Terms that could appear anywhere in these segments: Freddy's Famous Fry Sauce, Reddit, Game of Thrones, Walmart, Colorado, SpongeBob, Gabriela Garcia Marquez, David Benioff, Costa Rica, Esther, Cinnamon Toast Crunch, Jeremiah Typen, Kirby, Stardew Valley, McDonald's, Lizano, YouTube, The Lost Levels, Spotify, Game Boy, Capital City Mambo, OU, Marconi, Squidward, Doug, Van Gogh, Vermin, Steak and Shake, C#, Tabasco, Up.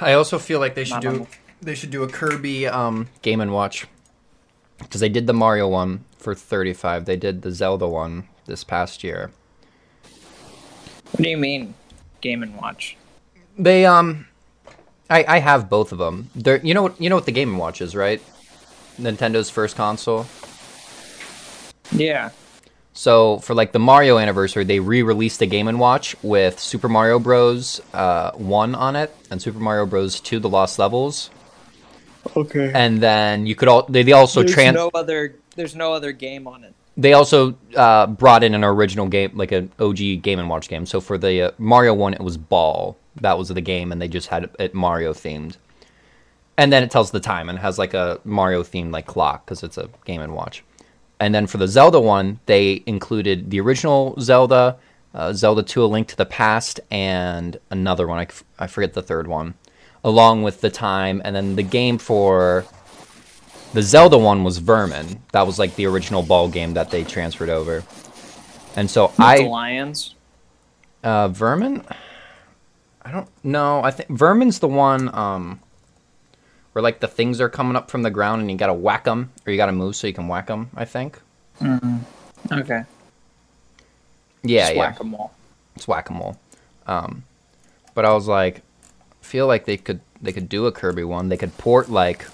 I also feel like they should do a Kirby Game and Watch, because they did the Mario one for 35. They did the Zelda one this past year. What do you mean, Game and Watch? They I have both of them. They're you know what the Game and Watch is, right? Nintendo's first console. Yeah. So for like the Mario anniversary, they re-released the Game and Watch with Super Mario Bros. 1 on it and Super Mario Bros. 2: The Lost Levels. Okay. And then you could all they also there's no other game on it. They also brought in an original game, like an OG Game and Watch game. So for the Mario one, it was Ball. That was the game, and they just had it Mario themed. And then it tells the time and has like a Mario themed like clock because it's a Game and Watch. And then for the Zelda one, they included the original Zelda, Zelda 2: A Link to the Past, and another one. I forget the third one, along with the time. And then the game for the Zelda one was Vermin. That was like the original Ball game that they transferred over. And so the lions? Vermin? I don't know. I think Vermin's the one where like the things are coming up from the ground and you gotta whack them, or you gotta move so you can whack them, I think. Mm-hmm. Okay. Yeah, just yeah. Whack-a-mole. It's whack-a-mole. But I was like, feel like they could do a Kirby one. They could port like,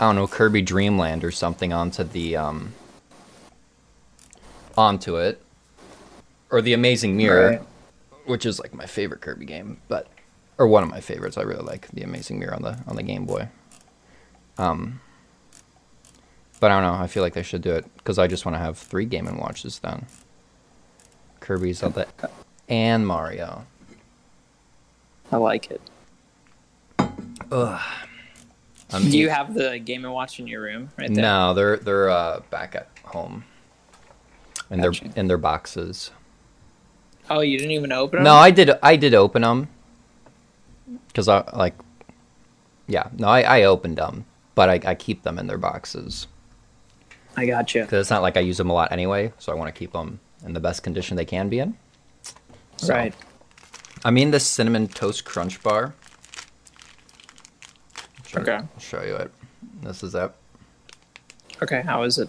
I don't know, Kirby Dream Land or something onto the onto it, or The Amazing Mirror, right, which is like my favorite Kirby game, but. Or one of my favorites. I really like The Amazing Mirror on the Game Boy. But I don't know. I feel like they should do it because I just want to have 3 Game and Watches done. Kirby, Zelda, and Mario. I like it. Ugh. Do you have the Game and Watch in your room right there? No, they're back at home. And gotcha. They're in their boxes. Oh, you didn't even open them? No, I did open them. Because I like, yeah, no, I opened them, but I keep them in their boxes. I gotcha. Because it's not like I use them a lot anyway, so I want to keep them in the best condition they can be in. So, right. I mean, this Cinnamon Toast Crunch bar. Okay. I'll show you it. This is it. Okay, how is it?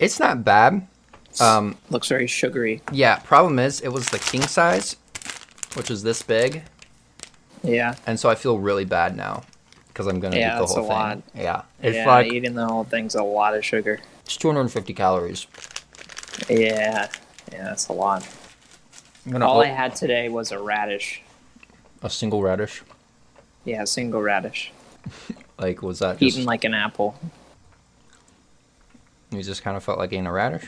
It's not bad. Looks very sugary. Yeah, problem is, it was the king size, which is this big. Yeah. And so I feel really bad now because I'm going to eat the whole thing. Yeah, it's a lot. Yeah. It's like eating the whole thing's a lot of sugar. It's 250 calories. Yeah. Yeah, that's a lot. All I had today was a radish. A single radish? Yeah, a single radish. Like, was that just... Eating like an apple. You just kind of felt like eating a radish?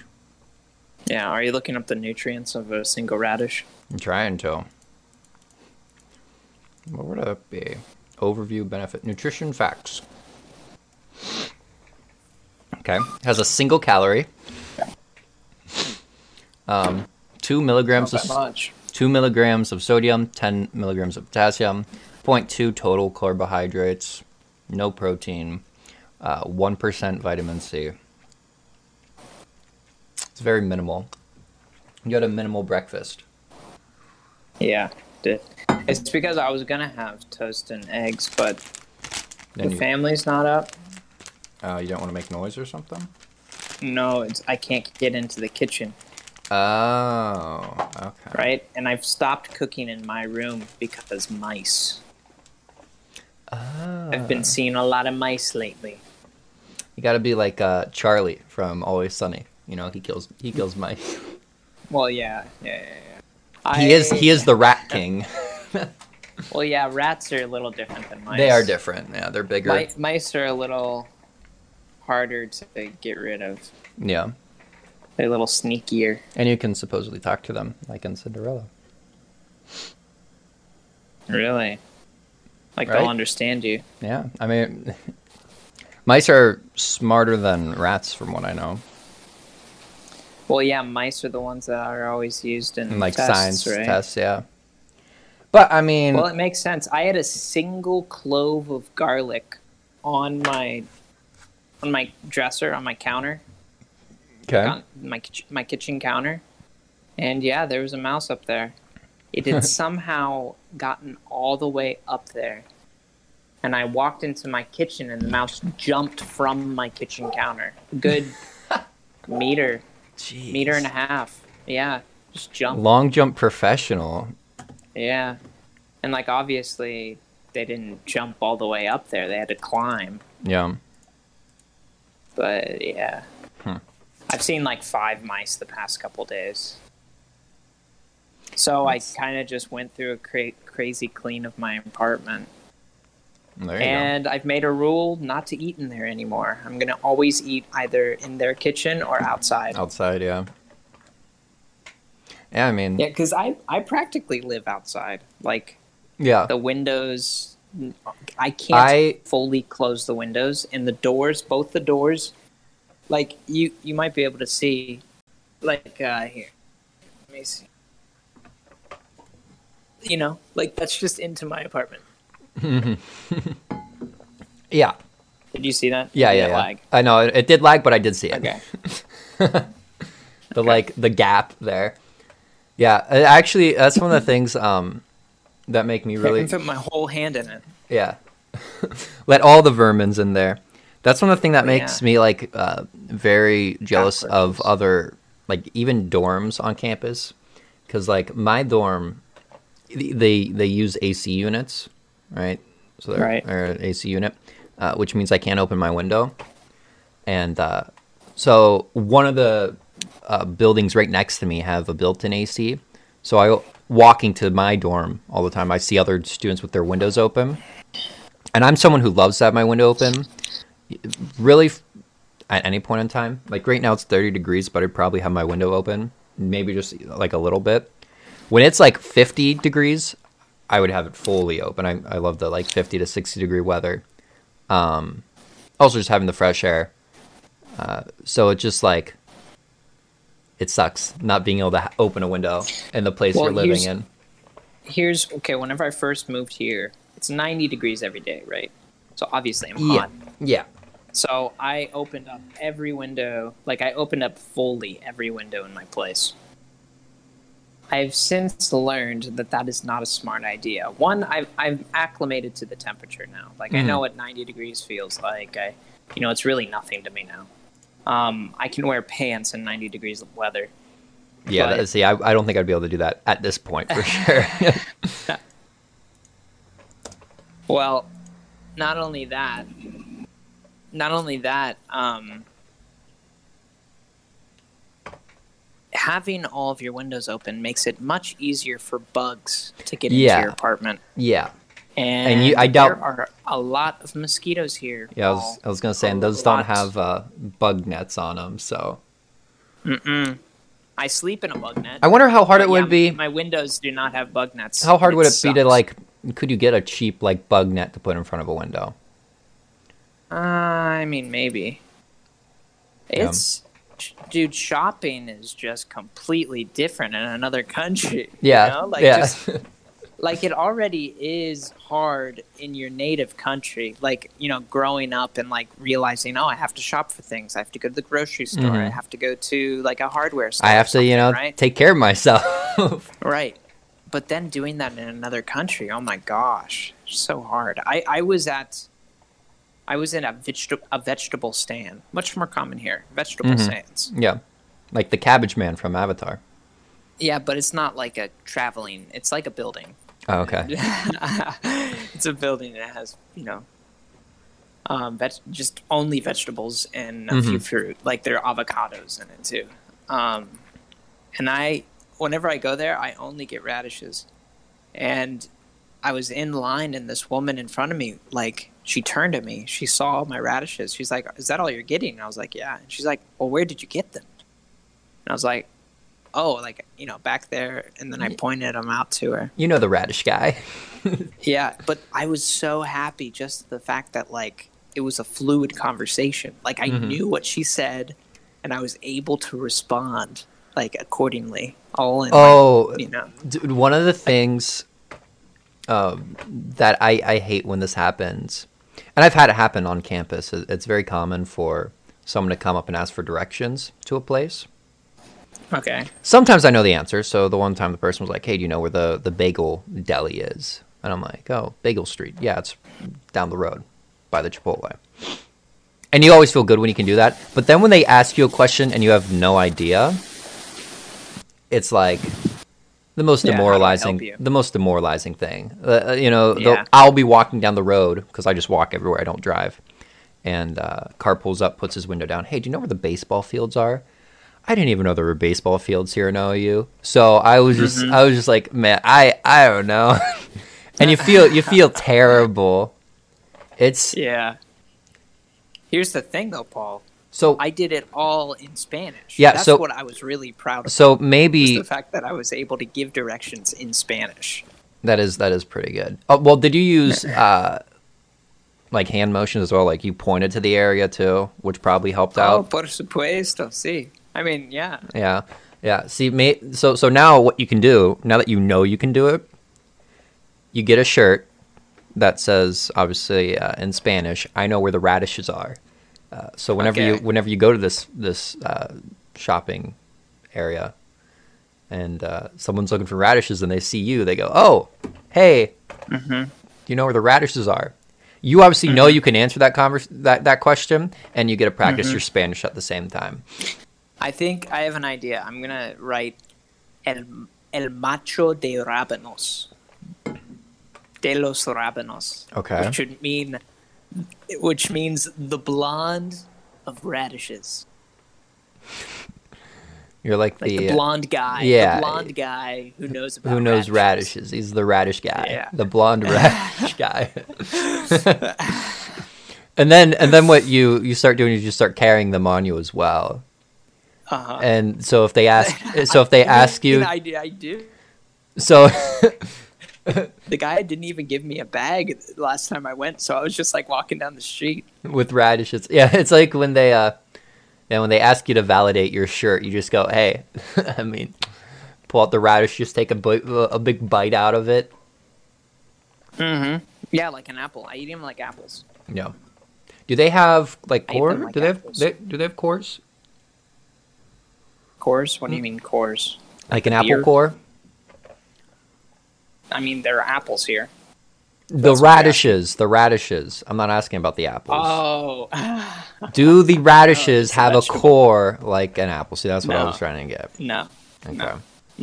Yeah, are you looking up the nutrients of a single radish? I'm trying to. What would that be? Overview, benefit, nutrition, facts. Okay. Has a single calorie. 2 milligrams of sodium, 10 milligrams of potassium, 0.2 total carbohydrates, no protein, 1% vitamin C. It's very minimal. You had a minimal breakfast. Yeah, did. It's because I was going to have toast and eggs, but the family's not up. You don't want to make noise or something? No, I can't get into the kitchen. Oh, okay. Right? And I've stopped cooking in my room because mice. Oh. I've been seeing a lot of mice lately. You got to be like Charlie from Always Sunny. You know, he kills mice. Well, yeah. He is the rat king. Well, yeah, rats are a little different than mice. They are different. Yeah, they're bigger. Mice are a little harder to get rid of. Yeah. They're a little sneakier. And you can supposedly talk to them, like in Cinderella. Really? Like, right? They'll understand you. Yeah. I mean, mice are smarter than rats, from what I know. Well, yeah, mice are the ones that are always used in like tests, science right? Tests, yeah. But, I mean... Well, it makes sense. I had a single clove of garlic on my dresser, on my counter. Okay. On my kitchen counter. And, yeah, there was a mouse up there. It had somehow gotten all the way up there. and I walked into my kitchen, and the mouse jumped from my kitchen counter. Good meter. Jeez. Meter and a half. Yeah, just jump. Long jump professional. Yeah. And, like, obviously, they didn't jump all the way up there. They had to climb. Yeah. But, yeah. Hmm. I've seen, like, 5 mice the past couple days. So I kind of just went through a crazy clean of my apartment. And I've made a rule not to eat in there anymore. I'm going to always eat either in their kitchen or outside. Outside, yeah. Yeah, I mean... Yeah, because I practically live outside. Like, yeah, the windows... I can't fully close the windows. And the doors, both the doors... Like, you might be able to see... Like, here. Let me see. You know, like, that's just into my apartment. Yeah. Did you see that? Yeah. Lag? I know it did lag, but I did see it. Okay. The gap there. Yeah, actually, that's one of the things that make me really. I can fit my whole hand in it. Yeah. Let all the vermins in there. That's one of the things that makes me very jealous of other, like, even dorms on campus, because, like, my dorm, they use AC units. Right, so they're an AC unit, which means I can't open my window, and so one of the buildings right next to me have a built-in AC. So I walking to my dorm all the time. I see other students with their windows open, and I'm someone who loves to have my window open. Really, at any point in time, like right now it's 30 degrees, but I'd probably have my window open, maybe just like a little bit. When it's like 50 degrees. I would have it fully open. I love the, like, 50 to 60 degree weather. Also just having the fresh air. So it just, like, it sucks not being able to open a window in the place you're living in. Whenever I first moved here, it's 90 degrees every day, right? So obviously I'm hot. Yeah. So I opened up every window. Like, I opened up fully every window in my place. I've since learned that is not a smart idea. One, I've acclimated to the temperature now. Like, I know what 90 degrees feels like. It's really nothing to me now. I can wear pants in 90 degrees of weather. Yeah, but... see, I don't think I'd be able to do that at this point, for sure. Well, not only that, having all of your windows open makes it much easier for bugs to get into your apartment. Yeah. And there are a lot of mosquitoes here. Yeah, I was going to say, and those don't have bug nets on them, so. Mm-mm. I sleep in a bug net. I wonder how hard it would be. My windows do not have bug nets. How hard would it be to, like, could you get a cheap, like, bug net to put in front of a window? I mean, maybe. It's... Dude, shopping is just completely different in another country. Yeah. You know? Like, yeah. Just, like, it already is hard in your native country. Like, you know, growing up and, like, realizing, I have to shop for things. I have to go to the grocery store. Mm-hmm. I have to go to, like, a hardware store. I have to, take care of myself. Right. But then doing that in another country, oh, my gosh. So hard. I was in a vegetable stand. Much more common here. Vegetable stands. Yeah. Like the Cabbage Man from Avatar. Yeah, but it's not like a traveling. It's like a building. Oh, okay. It's a building that has, just only vegetables and a few fruit. Like there are avocados in it too. And whenever I go there, I only get radishes. And I was in line and this woman in front of me, like... She turned at me. She saw all my radishes. She's like, "Is that all you're getting?" And I was like, "Yeah." And she's like, "Well, where did you get them?" And I was like, "Oh, like, back there." And then I pointed them out to her. You know the radish guy. Yeah, but I was so happy just the fact that, like, it was a fluid conversation. Like, I knew what she said, and I was able to respond, like, accordingly. All in. Dude, one of the things that I hate when this happens. And I've had it happen on campus. It's very common for someone to come up and ask for directions to a place. Okay. Sometimes I know the answer. So the one time the person was like, "Hey, do you know where the bagel deli is?" And I'm like, oh, Bagel Street. Yeah, it's down the road by the Chipotle. And you always feel good when you can do that. But then when they ask you a question and you have no idea, it's like the most demoralizing, thing. You know, I'll be walking down the road because I just walk everywhere. I don't drive. And car pulls up, puts his window down. Hey, do you know where the baseball fields are? I didn't even know there were baseball fields here in OU. So I was just, I was just like, man, I don't know. And you feel terrible. It's Here's the thing, though, Paul. So I did it all in Spanish. Yeah, that's what I was really proud of. So maybe the fact that I was able to give directions in Spanish. That is pretty good. Oh, well, did you use like hand motions as well? Like you pointed to the area too, which probably helped out. Oh, por supuesto, sí. I mean, yeah. See, so now what you can do, now that you know you can do it, you get a shirt that says, obviously in Spanish, I know where the radishes are. So whenever you go to this shopping area, and someone's looking for radishes and they see you, they go, oh, hey, do you know where the radishes are? You obviously know you can answer that question, and you get to practice your Spanish at the same time. I think I have an idea. I'm gonna write el macho de rábanos, de los rábanos. Okay, which means the blonde of radishes. You're like the blonde guy. Yeah, the blonde guy who knows about radishes. He's the radish guy. Yeah. The blonde radish guy. and then what you start doing is you start carrying them on you as well. Uh-huh. And so if they ask, you, I do. So the guy didn't even give me a bag last time I went, so I was just like walking down the street with radishes. Yeah, it's like when they ask you to validate your shirt, you just go, "Hey," I mean, pull out the radish, just take a big bite out of it. Yeah, like an apple. I eat them like apples. Yeah. Do they have like cores? Like do they have cores? Cores? What do you mean cores? Like an apple core? I mean, there are apples here. The radishes. I'm not asking about the apples. Oh. Do the radishes have a core like an apple? See, that's what I was trying to get. No. Okay.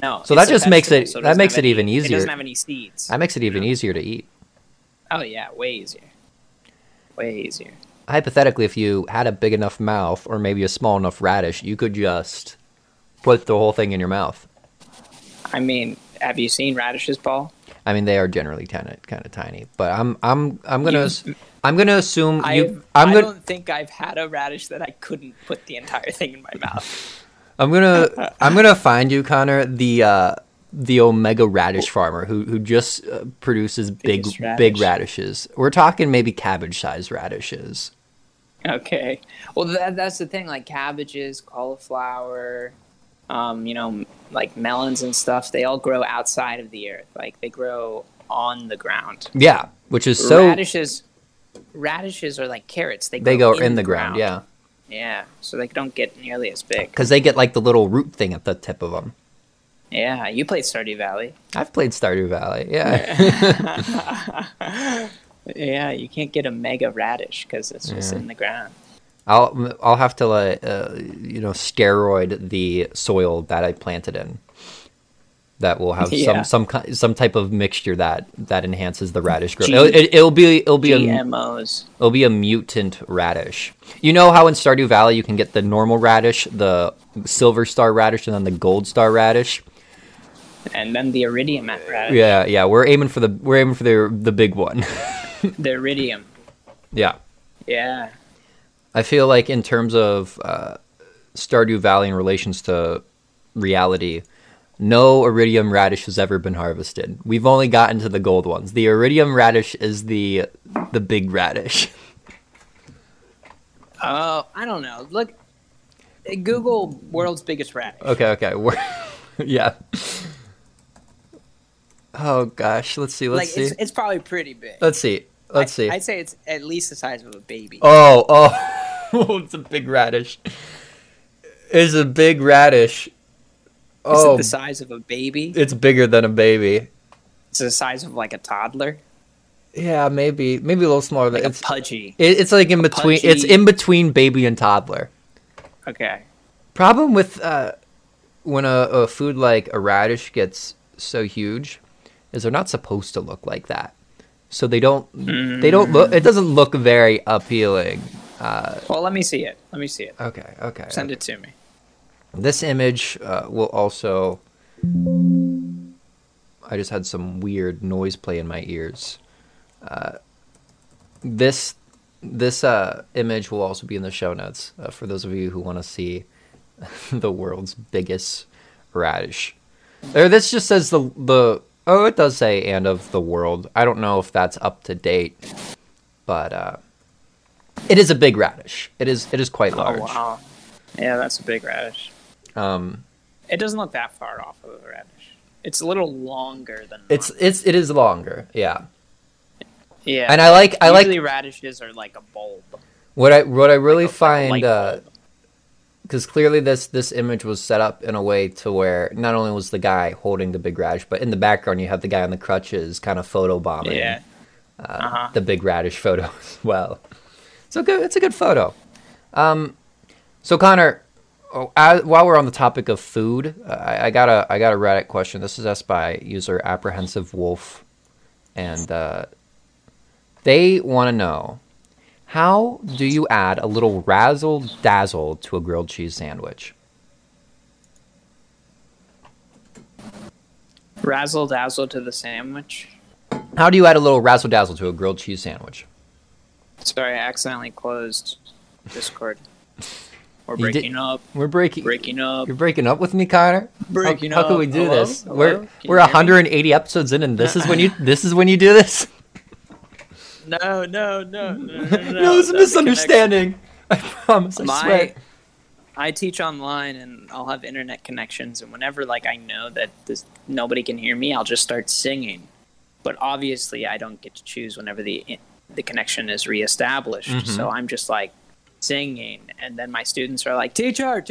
No. So that just makes it even easier. It doesn't have any seeds. That makes it even easier to eat. Oh yeah, way easier. Hypothetically, if you had a big enough mouth or maybe a small enough radish, you could just put the whole thing in your mouth. I mean, have you seen radishes, Paul? I mean, they are generally kind of tiny, but I'm gonna assume I don't think I've had a radish that I couldn't put the entire thing in my mouth. I'm gonna find you, Connor, the omega radish farmer who just produces big radishes. We're talking maybe cabbage-sized radishes. Okay. Well, that's the thing. Like cabbages, cauliflower, you know, like melons and stuff. They all grow outside of the earth. Like they grow on the ground. Yeah, which is so. Radishes are like carrots. They go in the ground. Yeah. Yeah. So they don't get nearly as big because they get like the little root thing at the tip of them. Yeah, you played Stardew Valley. I've played Stardew Valley, yeah. Yeah, you can't get a mega radish because it's just in the ground. I'll have to, steroid the soil that I planted in. That will have some type of mixture that enhances the radish growth. It'll be GMOs. It'll be a mutant radish. You know how in Stardew Valley you can get the normal radish, the silver star radish, and then the gold star radish, and then the iridium radish. Yeah. We're aiming for the big one. The iridium. Yeah. Yeah. I feel like in terms of Stardew Valley in relations to reality. No iridium radish has ever been harvested. We've only gotten to the gold ones. The iridium radish is the big radish. Oh, I don't know. Look, Google world's biggest radish. Okay. Yeah. Oh gosh, let's see. It's probably pretty big. Let's see. I'd say it's at least the size of a baby. Oh, it's a big radish. It's a big radish. Is it the size of a baby? It's bigger than a baby. It's the size of like a toddler. Yeah, maybe a little smaller. Like it's pudgy. It's like in between. Pudgy. It's in between baby and toddler. Okay. Problem with when a food like a radish gets so huge is they're not supposed to look like that. So they don't. They don't look. It doesn't look very appealing. Well, let me see it. Okay. Okay. Send it to me. This image will also. I just had some weird noise play in my ears. This image will also be in the show notes for those of you who want to see the world's biggest radish. Or this just says the oh, it does say "and of the world." I don't know if that's up to date, but it is a big radish. It is quite large. Oh wow! Yeah, that's a big radish. It doesn't look that far off of a radish. It's a little longer than. It is longer. Yeah. Yeah, and usually radishes are like a bulb. What I really find, because clearly this image was set up in a way to where not only was the guy holding the big radish, but in the background you have the guy on the crutches kind of photobombing the big radish photo as well. It's a good photo. So Connor, while we're on the topic of food, I got a Reddit question. This is asked by user Apprehensive Wolf, and. They want to know, how do you add a little razzle-dazzle to a grilled cheese sandwich? Razzle-dazzle to the sandwich? How do you add a little razzle-dazzle to a grilled cheese sandwich? Sorry, I accidentally closed Discord. We're breaking up. You're breaking up with me, Connor? How can we do this? Hello? We're 180 episodes in, and this is when you do this? No. No, it's a misunderstanding. I promise. I swear. I teach online, and I'll have internet connections. And whenever, I know that nobody can hear me, I'll just start singing. But obviously, I don't get to choose whenever the connection is reestablished. Mm-hmm. So I'm just singing, and then my students are like, "Teacher,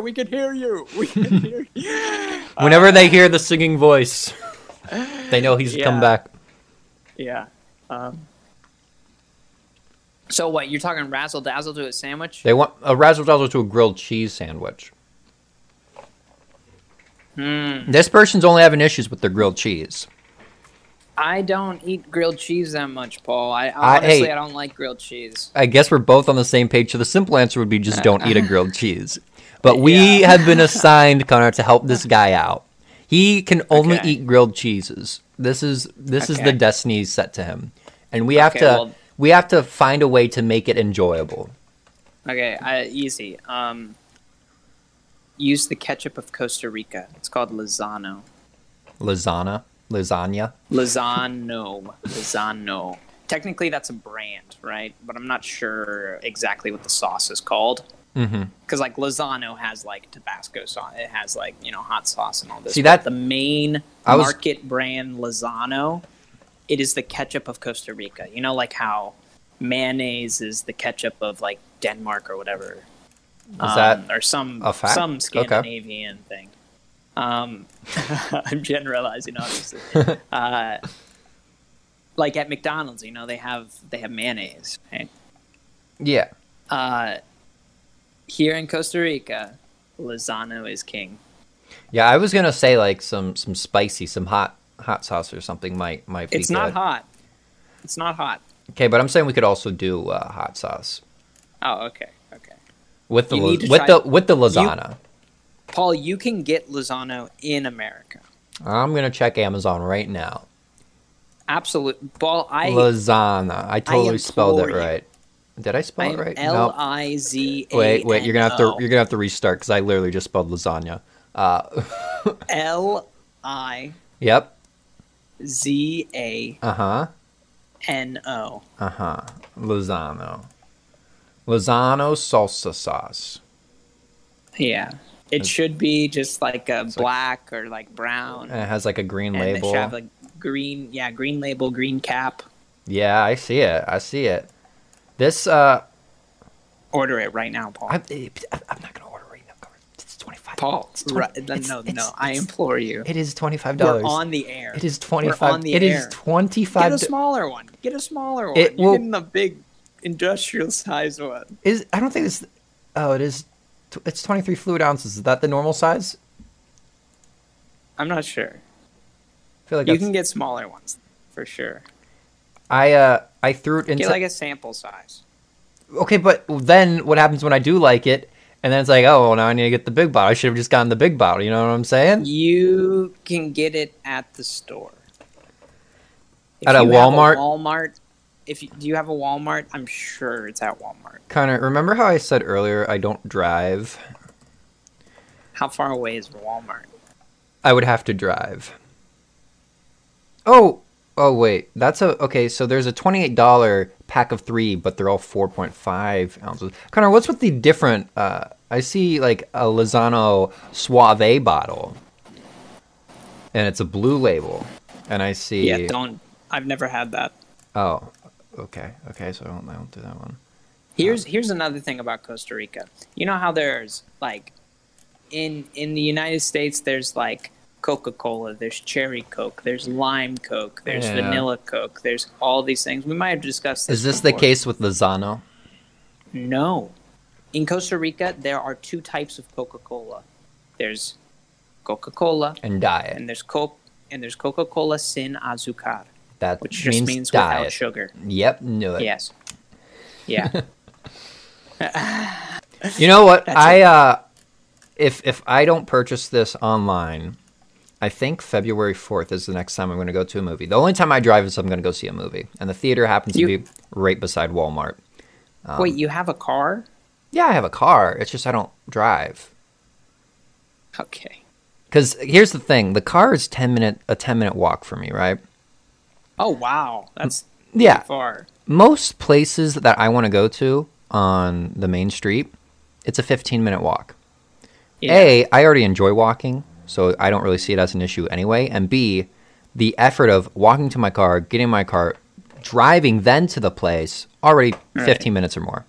we can hear you. We can hear you." Whenever they hear the singing voice, they know he's come back. Yeah. So what, you're talking razzle-dazzle to a sandwich? They want a razzle-dazzle to a grilled cheese sandwich. This person's only having issues with their grilled cheese. I don't eat grilled cheese that much, Paul. I don't like grilled cheese. I guess we're both on the same page, so the simple answer would be just don't eat a grilled cheese. But we have been assigned, Connor, to help this guy out. He can only eat grilled cheeses. This is the destiny set to him. And we have We have to find a way to make it enjoyable. Okay, easy. Use the ketchup of Costa Rica. It's called Lizano. Lizano. Technically, that's a brand, right? But I'm not sure exactly what the sauce is called. Because Lizano has Tabasco sauce. It has hot sauce and all this. See that the main market brand Lizano. It is the ketchup of Costa Rica. You know, how mayonnaise is the ketchup of Denmark or whatever, is that or some Scandinavian thing. I'm generalizing, obviously. At McDonald's, they have mayonnaise, right? Yeah. Here in Costa Rica, Lizano is king. Yeah, I was gonna say some spicy, some hot sauce or something might be. It's not good. Hot. It's not hot. Okay, but I'm saying we could also do hot sauce. Oh, okay. With the Lizano. Paul, you can get Lizano in America. I'm gonna check Amazon right now. Absolutely, Paul. Lizano. I totally spelled it right. Did I spell it right? L-I-Z-A-N-O. Wait. You're gonna have to restart because I literally just spelled lasagna. L-I. Yep. Z-A. N-O. Lizano salsa sauce. Yeah. It should be just black or brown. And it has a green label. It should have green label, green cap. Yeah, I see it. This order it right now, Paul. I'm not gonna order right now. It's $25. Paul, no, I implore you. It is $25. We're on the air. It is $25. We're on the air. It is $25. Get a smaller one. Get a smaller one. You're getting the big industrial size one. I don't think it's. Oh, it is. It's 23 fluid ounces. Is that the normal size? I'm not sure. I feel like you can get smaller ones for sure. I threw it into like a sample size. Okay, but then what happens when I do like it? And then it's like, oh, well, now I need to get the big bottle. I should have just gotten the big bottle. You know what I'm saying? You can get it at the store. At a Walmart? Do you have a Walmart? I'm sure it's at Walmart. Connor, remember how I said earlier I don't drive? How far away is Walmart? I would have to drive. Oh, wait. Okay, so there's a $28 pack of three, but they're all 4.5 ounces. Connor, what's with the different... I see, like, a Lizano Suave bottle, and it's a blue label, and I see... Yeah, don't... I've never had that. Oh, okay. Okay, so I won't do that one. Here's another thing about Costa Rica. You know how there's, like... In the United States, there's, like... Coca-Cola, there's cherry Coke, there's lime Coke, there's vanilla Coke, there's all these things. We might have discussed this. Is this before. The case with Lizano? No. In Costa Rica, there are two types of Coca-Cola. There's Coca-Cola and Diet. And there's Coca-Cola sin azúcar. That which means just means diet. Without sugar. Yep, knew it. Yes. Yeah. You know what? If I don't purchase this online, I think February 4th is the next time I'm going to go to a movie. The only time I drive is I'm going to go see a movie. And the theater happens to be right beside Walmart. Wait, you have a car? Yeah, I have a car. It's just I don't drive. Okay. Because here's the thing. The car is a 10-minute walk for me, right? Oh, wow. That's far. Most places that I want to go to on the main street, it's a 15-minute walk. Yeah. I already enjoy walking. So I don't really see it as an issue anyway. And B, the effort of walking to my car, getting in my car, driving then to the place, already 15 minutes or more.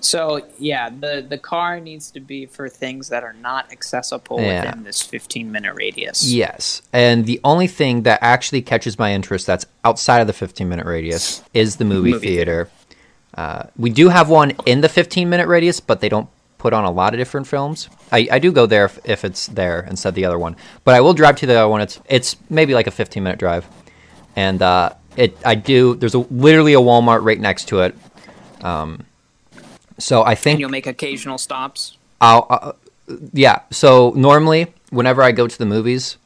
So, yeah, the car needs to be for things that are not accessible within this 15-minute radius. Yes. And the only thing that actually catches my interest that's outside of the 15-minute radius is the movie theater. We do have one in the 15-minute radius, but they don't put on a lot of different films. I do go there if it's there instead of the other one, but I will drive to the other one. It's maybe like a 15-minute drive, and there's literally a Walmart right next to it. So I think, and you'll make occasional stops. So normally whenever I go to the movies,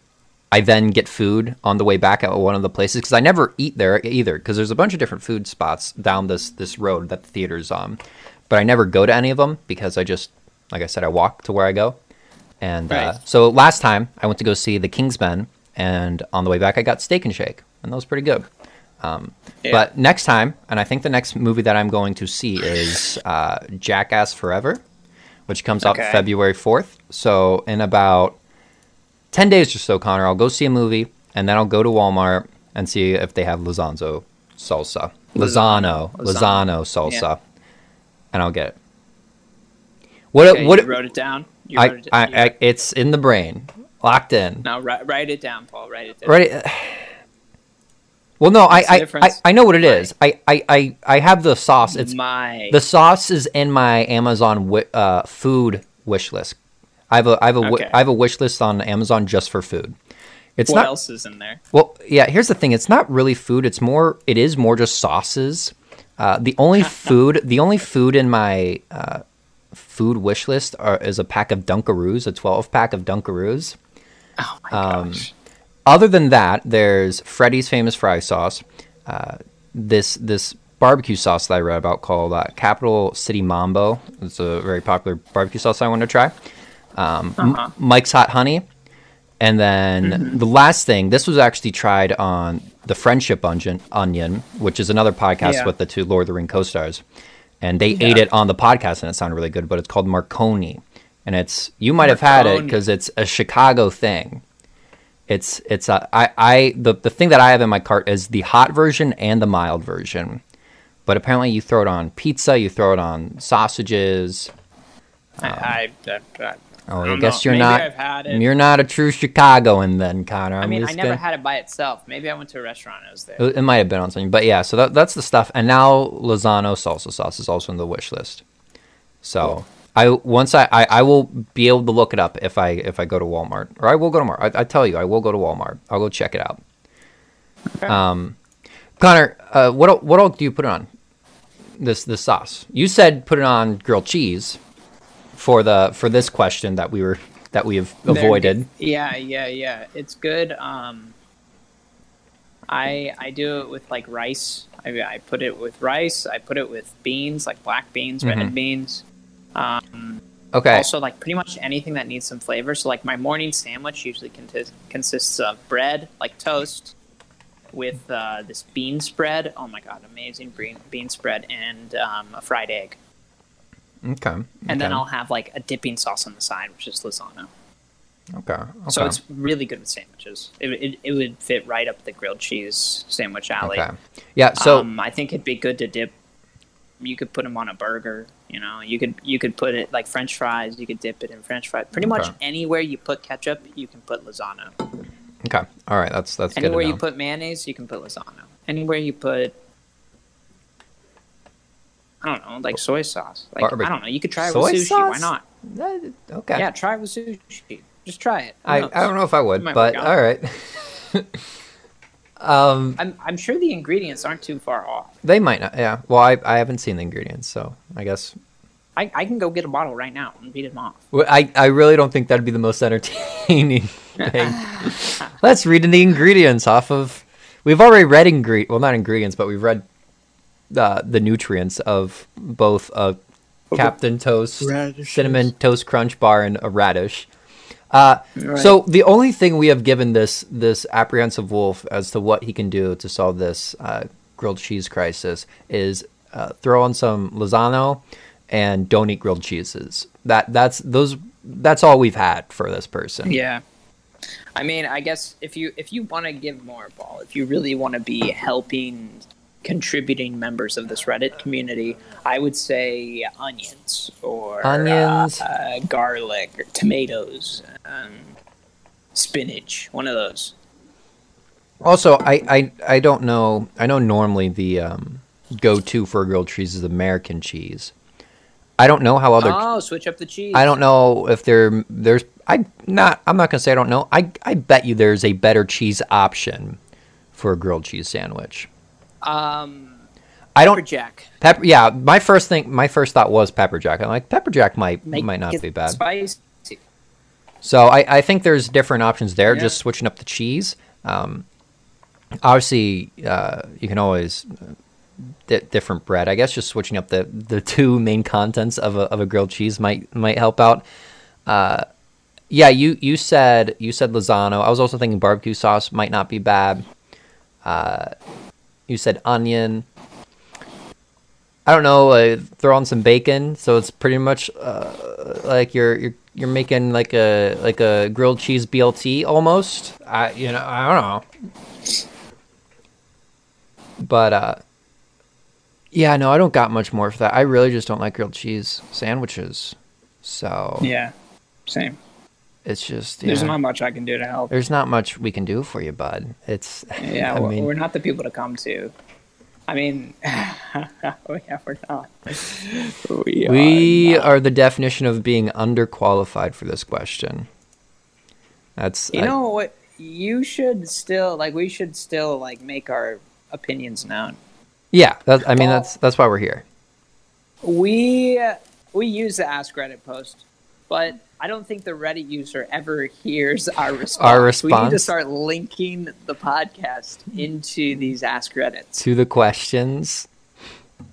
I then get food on the way back at one of the places, because I never eat there either, because there's a bunch of different food spots down this road that the theater's on. But I never go to any of them because I just, like I said, I walk to where I go. And so last time I went to go see The Kingsmen, and on the way back I got Steak and Shake, and that was pretty good. But next time, and I think the next movie that I'm going to see is Jackass Forever, which comes out February 4th. So in about 10 days or so, Connor, I'll go see a movie, and then I'll go to Walmart and see if they have Lizano salsa. Lizano salsa. Yeah. And I'll get it. You wrote it down? It's in the brain. Locked in. Now write it down, Paul. Write it down. Well, no, I know what it is. I have the sauce. The sauce is in my Amazon food wish list. I have a wish list on Amazon just for food. What else is in there? Well, yeah, here's the thing. It's not really food. It is more just sauces. The only food in my food wish list is a pack of Dunkaroos, a 12-pack of Dunkaroos. Oh my gosh! Other than that, there's Freddy's Famous Fry Sauce, this barbecue sauce that I read about called Capital City Mambo. It's a very popular barbecue sauce I want to try. Mike's Hot Honey, and then the last thing. This was actually tried on The Friendship Onion, which is another podcast with the two Lord of the Ring co-stars, and they ate it on the podcast, and it sounded really good. But it's called Marconi, and you might have had it because it's a Chicago thing. The thing that I have in my cart is the hot version and the mild version, but apparently you throw it on pizza, you throw it on sausages. Oh, I guess you're not. You're not a true Chicagoan then, Connor. I mean, I never had it by itself. Maybe I went to a restaurant. I was there. It might have been on something, but yeah. So that's the stuff. And now Lizano salsa sauce is also on the wish list. So I will be able to look it up if I go to Walmart, or I will go to Walmart. I tell you, I will go to Walmart. I'll go check it out. Okay. Connor, what all do you put on this sauce? You said put it on grilled cheese. For this question that we have avoided. Yeah. It's good. I do it with like rice. I put it with rice. I put it with beans, like black beans, red beans. Okay. Also, like pretty much anything that needs some flavor. So like my morning sandwich usually consists of bread, like toast, with this bean spread. Oh my god, amazing bean spread and a fried egg. Okay. And then I'll have like a dipping sauce on the side, which is Lizano. Okay. So it's really good with sandwiches. It would fit right up the grilled cheese sandwich alley. Okay. Yeah. So I think it'd be good to dip. You could put them on a burger. You know, you could put it like French fries. You could dip it in French fries. Pretty much anywhere you put ketchup, you can put Lizano. Okay. All right. That's good. Anywhere you put mayonnaise, you can put Lizano. Anywhere you put. I don't know, like soy sauce. Like I don't know. You could try it with sushi. Sauce? Why not? Okay. Yeah, try it with sushi. Just try it. I don't know if I would, but all right. I'm sure the ingredients aren't too far off. They might not. Yeah. Well, I haven't seen the ingredients, so I guess I can go get a bottle right now and beat them off. Well, I really don't think that'd be the most entertaining thing. Let's read the ingredients off of. We've already read well, not ingredients, but we've read. The nutrients of both a Captain Toast, radishes. Cinnamon Toast Crunch bar, and a radish. Right. So the only thing we have given this apprehensive wolf as to what he can do to solve this grilled cheese crisis is throw on some Lizano and don't eat grilled cheeses. That's all we've had for this person. Yeah. I mean, I guess if you want to give more, Ball, if you really want to be helping contributing members of this Reddit community, I would say onions or garlic or tomatoes, spinach, one of those. Also, I don't know. I know normally the go-to for grilled cheese is American cheese. I don't know how other. Oh, switch up the cheese. I don't know if there's. I'm not gonna say I don't know. I bet you there's a better cheese option for a grilled cheese sandwich. I don't. Pepper Jack. Yeah, my first thought was Pepper Jack. I'm like, Pepper Jack might not be bad. Spicy. So I think there's different options there. Yeah. Just switching up the cheese. Obviously, you can always different bread. I guess just switching up the two main contents of a grilled cheese might help out. Yeah, you said Lizano. I was also thinking barbecue sauce might not be bad. You said onion. I don't know. Throw on some bacon, so it's pretty much like you're making like a grilled cheese BLT almost. I don't know. But yeah, no, I don't got much more for that. I really just don't like grilled cheese sandwiches. So yeah, same. It's just there's not much I can do to help. There's not much we can do for you, bud. It's yeah. We're not the people to come to. I mean, yeah, we're not. We are the definition of being underqualified for this question. That's know what you should still like. We should still like make our opinions known. Yeah, that's why we're here. We use the Ask Reddit post, but. I don't think the Reddit user ever hears our response. We need to start linking the podcast into these Ask Reddits. To the questions.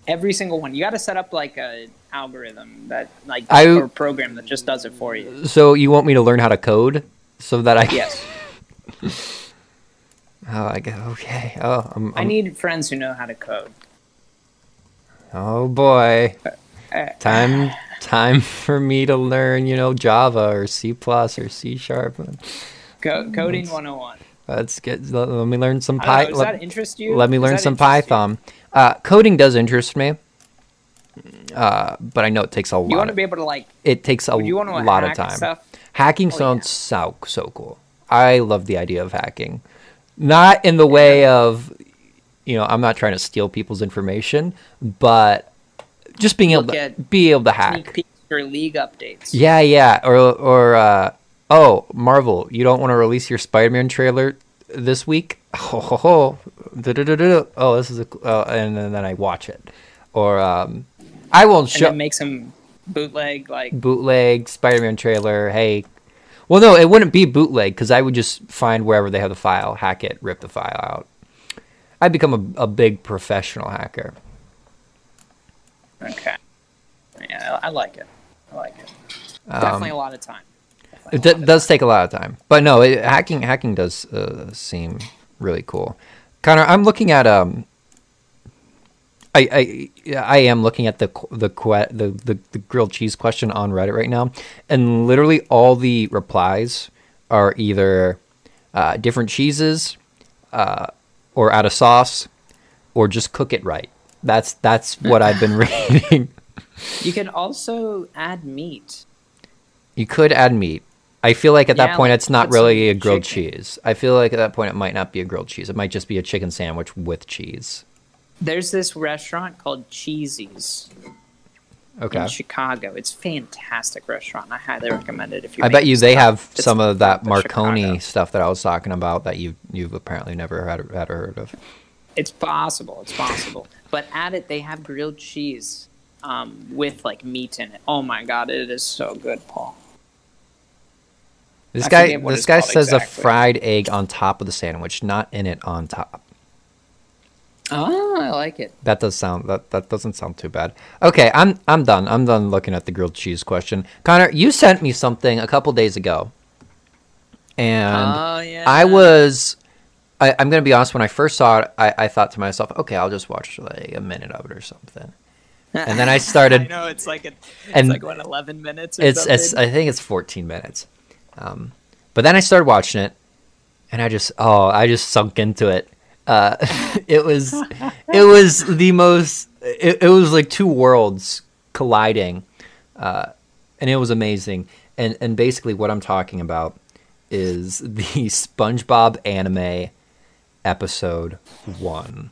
Every single one. You got to set up like a algorithm that like or program that just does it for you. So you want me to learn how to code so that I can... Yes. Oh, I go okay. Oh, I need friends who know how to code. Oh boy. Time for me to learn, Java or C+ or C#. Coding 101. Let's get. Let me learn some Python. Does that interest you? Let me learn some Python. Coding does interest me. But I know it takes a lot. You want to be able to like. It takes a lot of time. Stuff? Hacking sounds so cool. I love the idea of hacking, not in the way of, you know, I'm not trying to steal people's information, but just being able to hack your league updates. Yeah, yeah. Or oh, Marvel, you don't want to release your Spider-Man trailer this week? Oh, this is a and then I watch it. Or I won't show. And then make some bootleg Spider-Man trailer. Hey, well, no, it wouldn't be bootleg because I would just find wherever they have the file, hack it, rip the file out. I'd become a big professional hacker. Okay. Yeah, I like it. Definitely a lot of time. It does take a lot of time, but no, hacking does seem really cool. Connor, I'm looking at I am looking at the grilled cheese question on Reddit right now, and literally all the replies are either different cheeses, or add a sauce, or just cook it right. That's what I've been reading. You can also add meat. You could add meat. I feel like at that point it's not really a grilled cheese. I feel like at that point it might not be a grilled cheese. It might just be a chicken sandwich with cheese. There's this restaurant called Cheesy's in Chicago. It's a fantastic restaurant. I highly recommend it. I bet you they have some of that Marconi stuff that I was talking about that you've apparently never had or heard of. It's possible. It's possible. But at it, they have grilled cheese with like meat in it. Oh my God, it is so good, Paul. This guy says a fried egg on top of the sandwich, not in it on top. Oh, I like it. That doesn't sound too bad. Okay, I'm done. I'm done looking at the grilled cheese question. Connor, you sent me something a couple days ago, and I'm gonna be honest. When I first saw it, I thought to myself, "Okay, I'll just watch like a minute of it or something." And then I started. I know it's like 11 minutes. I think it's 14 minutes. But then I started watching it, and I just sunk into it. It was the most. It was like two worlds colliding, and it was amazing. And basically, what I'm talking about is the SpongeBob anime episode 1.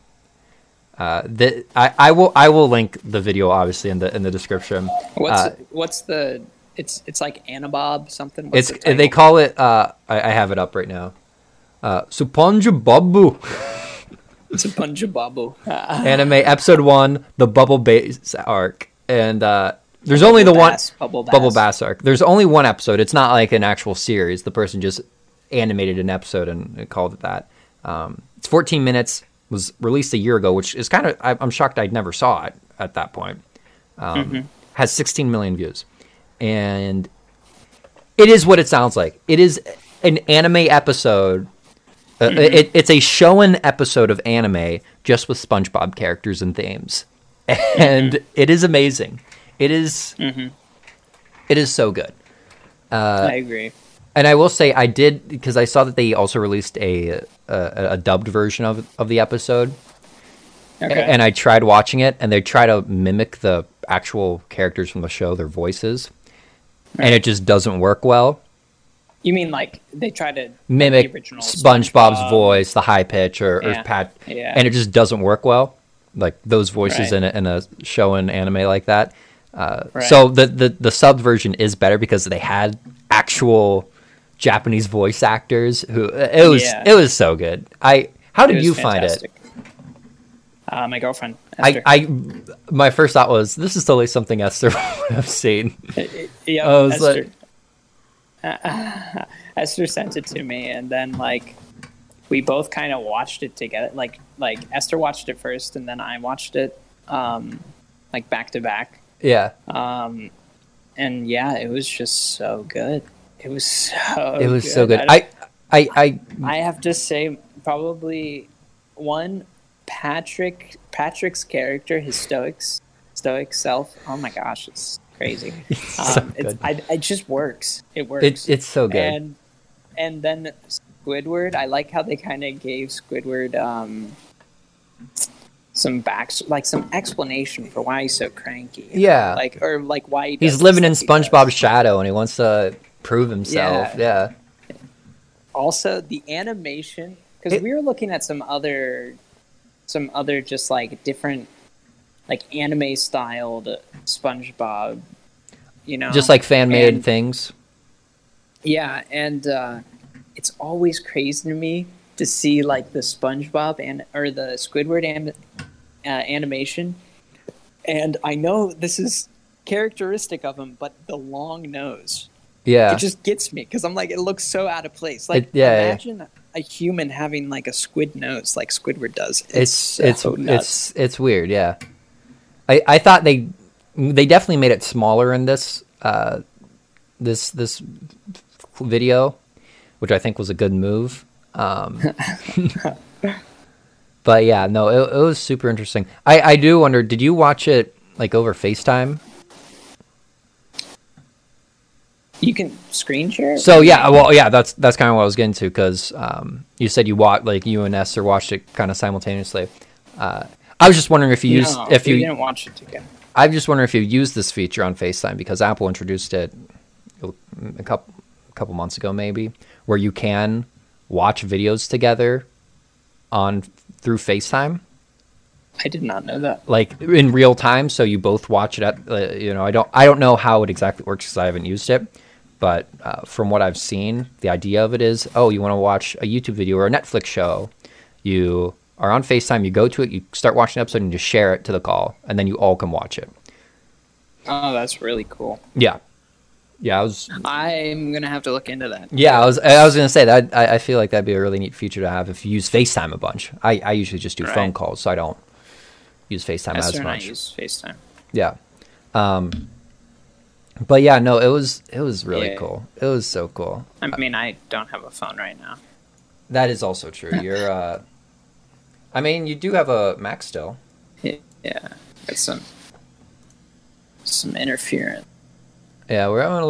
I will link the video obviously in the description. It's like Anabob something. They call it. I have it up right now. SpongeBob. SpongeBob. Anime episode 1, the Bubble Bass arc, and there's only Bubble Bass arc. There's only one episode. It's not like an actual series. The person just animated an episode and called it that. It's 14 minutes. Was released a year ago, which is kind of, I'm shocked I'd never saw it at that point. Has 16 million views. And it is what it sounds like. It is an anime episode. It's a shonen episode of anime just with SpongeBob characters and themes. And it is amazing. It is so good. I agree. And I will say I did, because I saw that they also released a dubbed version of the episode. Okay. And I tried watching it, and they try to mimic the actual characters from the show, their voices. Right. And it just doesn't work well. You mean like they try to mimic the original SpongeBob's voice, the high pitch, or Pat, and it just doesn't work well. Like those voices in a show and anime like that. So the sub version is better because they had actual Japanese voice actors it was so good. How did you find it? My girlfriend, Esther. My first thought was, this is totally something Esther would have seen. Esther. Like, Esther sent it to me, and then like we both kind of watched it together. Like Esther watched it first, and then I watched it like back to back. Yeah. And yeah, it was just so good. It was so good. I have to say, probably one, Patrick's character, his stoic self. Oh my gosh, it's crazy. It just works. It works. It's so good. And then Squidward. I like how they kind of gave Squidward some back, like some explanation for why he's so cranky. Yeah. Like, or like why he's living in SpongeBob's shadow and he wants to prove himself. Yeah. Yeah. Also, the animation, because we were looking at some other just like different, like anime styled SpongeBob, you know, just like fan made things. Yeah, and it's always crazy to me to see like the SpongeBob or the Squidward animation, and I know this is characteristic of him, but the long nose. Yeah, it just gets me because I'm like, it looks so out of place. Like, imagine a human having like a squid nose, like Squidward does. It's weird. Yeah, I thought they definitely made it smaller in this this video, which I think was a good move. But yeah, no, it was super interesting. I do wonder, did you watch it like over FaceTime? You can screen share. So yeah, well, yeah, that's kind of what I was getting to, because you said you watched, like, you and Esther watched it kind of simultaneously. I was just wondering if you you didn't watch it together. I'm just wondering if you used this feature on FaceTime, because Apple introduced it a couple months ago, maybe, where you can watch videos together through FaceTime. I did not know that. Like in real time, so you both watch it at I don't know how it exactly works because I haven't used it, but from what I've seen, the idea of it is, oh, you want to watch a YouTube video or a Netflix show, you are on FaceTime, you go to it, you start watching an episode, and you share it to the call, and then you all can watch it. Oh, that's really cool. Yeah. Yeah, I'm gonna have to look into that. Yeah, I was gonna say that. I feel like that'd be a really neat feature to have if you use FaceTime a bunch. I usually just do phone calls, so I don't use FaceTime as much. I use FaceTime. Yeah, but yeah, no, it was really cool. It was so cool. I mean, I don't have a phone right now. That is also true. You're, I mean, you do have a Mac still. Yeah, got some interference. Yeah, we're having a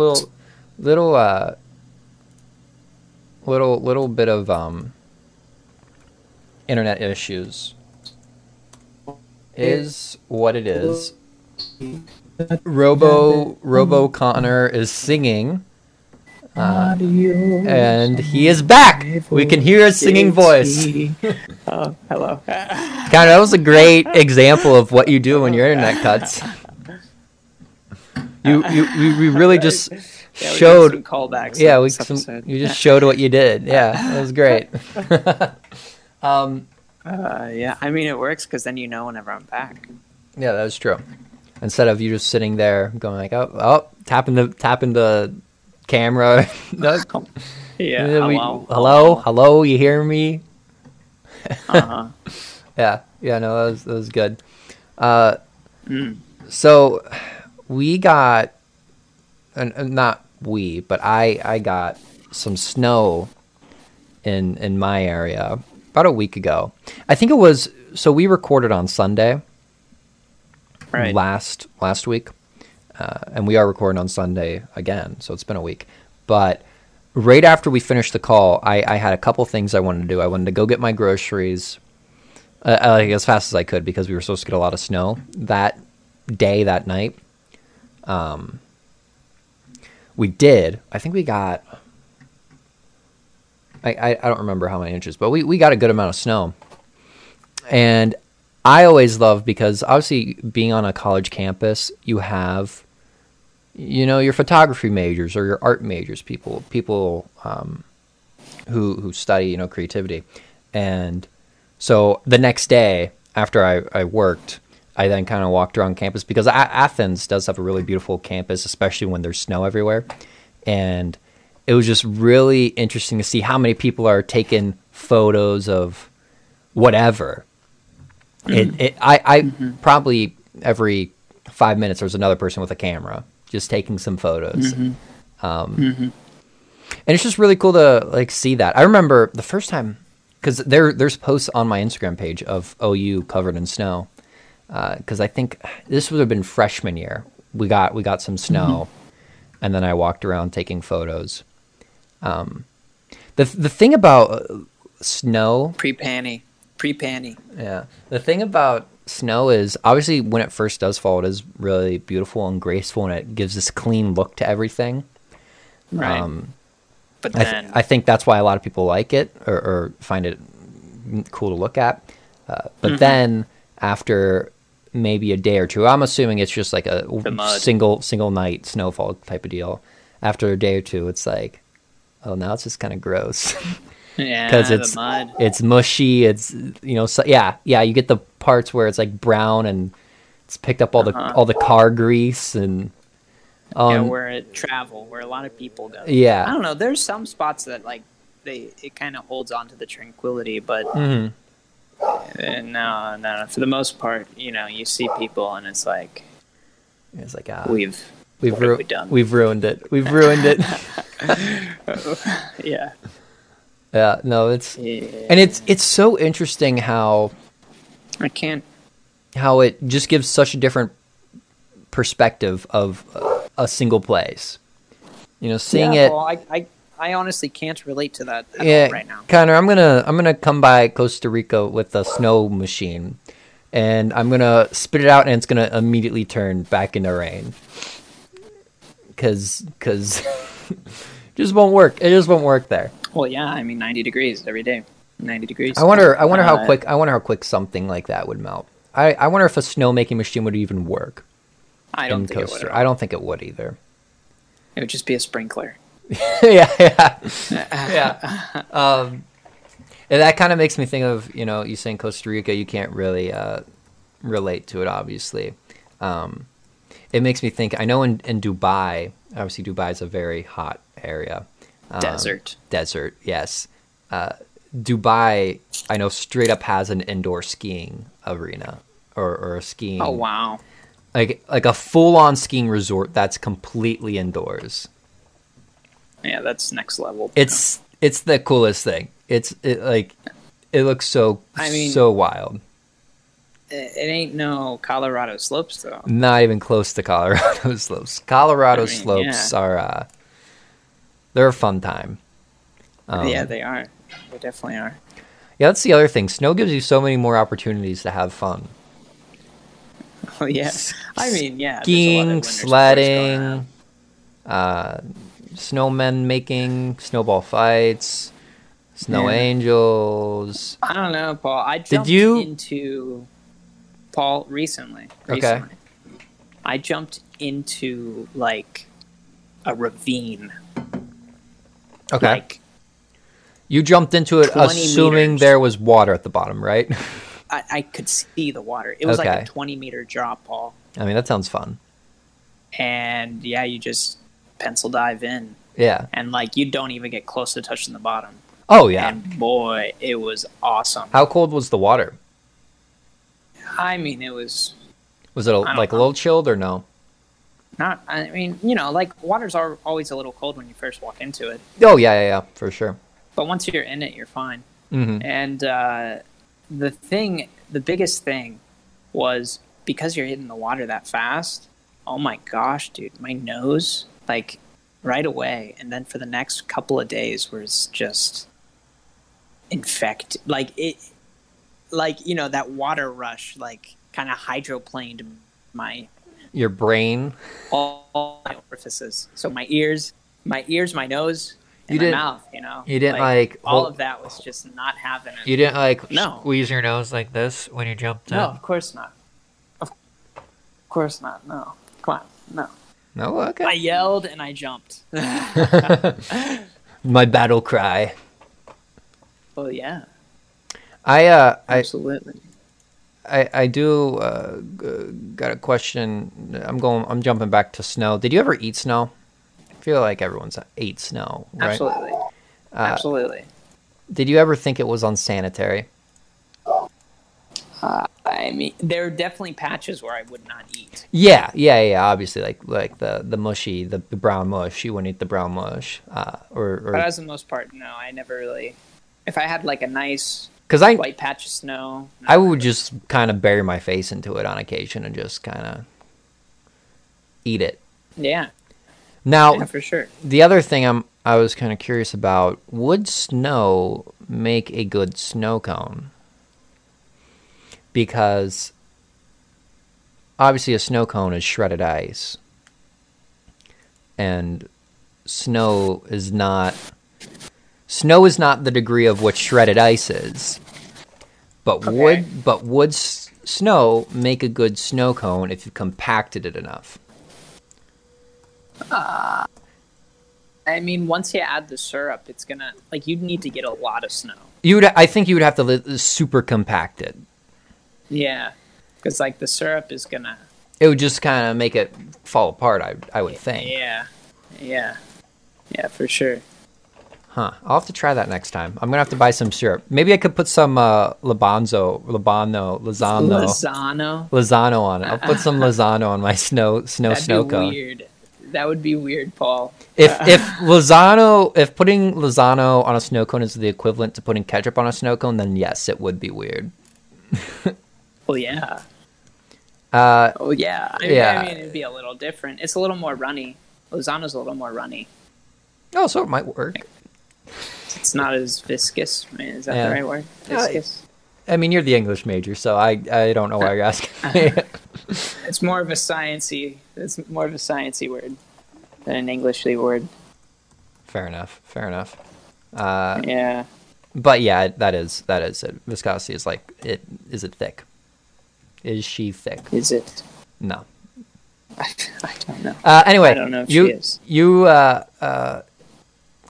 little bit of internet issues. Is what it is. Robo Connor is singing, and he is back. We can hear his singing voice. Oh, hello. Connor, that was a great example of what you do when your internet cuts. You really just showed some callbacks. Yeah, you just showed what you did. Yeah, it was great. Yeah, I mean, it works because then you know whenever I'm back. Yeah, that is true. Instead of you just sitting there going like, oh, tapping the camera. Yeah. Hello, you hear me? Yeah. Yeah. No, that was good. So. We got, I got some snow in my area about a week ago. I think it was, so we recorded on Sunday last week, and we are recording on Sunday again, so it's been a week. But right after we finished the call, I had a couple things I wanted to do. I wanted to go get my groceries as fast as I could because we were supposed to get a lot of snow that night. We did. I think we got, I don't remember how many inches, but we got a good amount of snow. And I always love, because obviously being on a college campus, you have, your photography majors or your art majors, people, who study, creativity. And so the next day after I worked, I then kind of walked around campus because Athens does have a really beautiful campus, especially when there's snow everywhere. And it was just really interesting to see how many people are taking photos of whatever. I probably every 5 minutes, there's another person with a camera just taking some photos. Mm-hmm. And it's just really cool to like see that. I remember the first time, because there's posts on my Instagram page of OU covered in snow. Because I think this would have been freshman year. We got some snow, and then I walked around taking photos. The thing about snow, pre-panty. Yeah, the thing about snow is obviously when it first does fall, it is really beautiful and graceful, and it gives this clean look to everything. Right. But then I think that's why a lot of people like it or find it cool to look at. But then after maybe a day or two, I'm assuming it's just like a single night snowfall type of deal. After a day or two, it's like, oh, now it's just kind of gross. Yeah, because it's mushy. It's, you know, so, yeah. You get the parts where it's like brown and it's picked up all the car grease and. Where it where a lot of people go. Yeah, I don't know. There's some spots that like it kind of holds on to the tranquility, but no. For the most part, you know, you see people and it's like we've ruined it. We've ruined it. Yeah. Yeah, no, and it's so interesting how it just gives such a different perspective of a single place. You know, seeing it. Well, I honestly can't relate to that at all right now. Connor, I'm gonna come by Costa Rica with a snow machine, and I'm gonna spit it out, and it's gonna immediately turn back into rain. Cause just won't work. It just won't work there. Well, yeah, I mean, 90 degrees every day. 90 degrees. I wonder how quick something like that would melt. I wonder if a snowmaking machine would even work. I don't think it would either. It would just be a sprinkler. Yeah. And that kind of makes me think of, you know, you saying Costa Rica, you can't really relate to it, obviously. It makes me think, I know in Dubai, obviously Dubai is a very hot area. Desert, yes. Dubai, I know, straight up has an indoor skiing arena or a skiing. Oh, wow. Like a full-on skiing resort that's completely indoors. Yeah, that's next level. It's the coolest thing. It looks so wild. It ain't no Colorado slopes, though. Not even close to Colorado slopes. They're a fun time. Yeah, they are. They definitely are. Yeah, that's the other thing. Snow gives you so many more opportunities to have fun. Oh, yeah. I mean, yeah. Skiing, sledding, snowmen making, snowball fights, snow angels. I don't know, Paul. I jumped into Paul recently. Okay. I jumped into, like, a ravine. Okay. Like, you jumped into it assuming there was water at the bottom, right? I could see the water. It was like a 20-meter drop, Paul. I mean, that sounds fun. And, yeah, you just pencil dive in. Yeah. And, like, you don't even get close to touching the bottom. Oh, yeah. And, boy, it was awesome. How cold was the water? I mean, it was... Was it, a little chilled or no? Not, I mean, you know, like, waters are always a little cold when you first walk into it. Oh, yeah, for sure. But once you're in it, you're fine. Mm-hmm. And the biggest thing was because you're hitting the water that fast, oh my gosh, dude, my nose, like, right away. And then for the next couple of days was just infected. Like, it, like, you know, that water rush, like, kind of hydroplaned my... Your brain, all my orifices. So my ears, my nose, and my mouth. You know, you didn't like all of that was just not happening. You didn't like squeeze your nose like this when you jumped in. No, of course not. Of course not. No, come on, no. No, okay. I yelled and I jumped. My battle cry. Well, yeah. Absolutely. I do got a question. I'm jumping back to snow. Did you ever eat snow? I feel like everyone's ate snow, right? Absolutely. Absolutely. Did you ever think it was unsanitary? I mean, there are definitely patches where I would not eat. Yeah. Obviously, like the mushy, the brown mush. You wouldn't eat the brown mush. But as the most part, no. I never really. If I had like a nice. Because white patch of snow. I would just kind of bury my face into it on occasion and just kind of eat it. Yeah. Now, yeah, for sure. The other thing I was kind of curious about: would snow make a good snow cone? Because obviously a snow cone is shredded ice. And snow is not the degree of what shredded ice is. But okay. would snow make a good snow cone if you compacted it enough? I mean, once you add the syrup, it's gonna, like, you'd need to get a lot of snow. I think you would have to super compact it. Yeah, because like the syrup is gonna. It would just kind of make it fall apart. I would think. Yeah, for sure. Huh? I'll have to try that next time. I'm gonna have to buy some syrup. Maybe I could put some Lizano on it. I'll put some Lizano on my snow cone. That'd be weird. That would be weird, Paul. If putting Lizano on a snow cone is the equivalent to putting ketchup on a snow cone, then yes, it would be weird. Well, yeah. I mean, it'd be a little different. It's a little more runny. Lozano's a little more runny. Oh, so it might work. It's not as viscous. I mean, is that the right word? Viscous. I mean, you're the English major, so I don't know why you're asking. It's more of a sciencey. It's more of a sciencey word than an Englishly word. Fair enough. Yeah. But yeah, that is it. Viscosity is like it. Is it thick? Is she thick? Is it? No. I don't know. Anyway, I don't know if she is.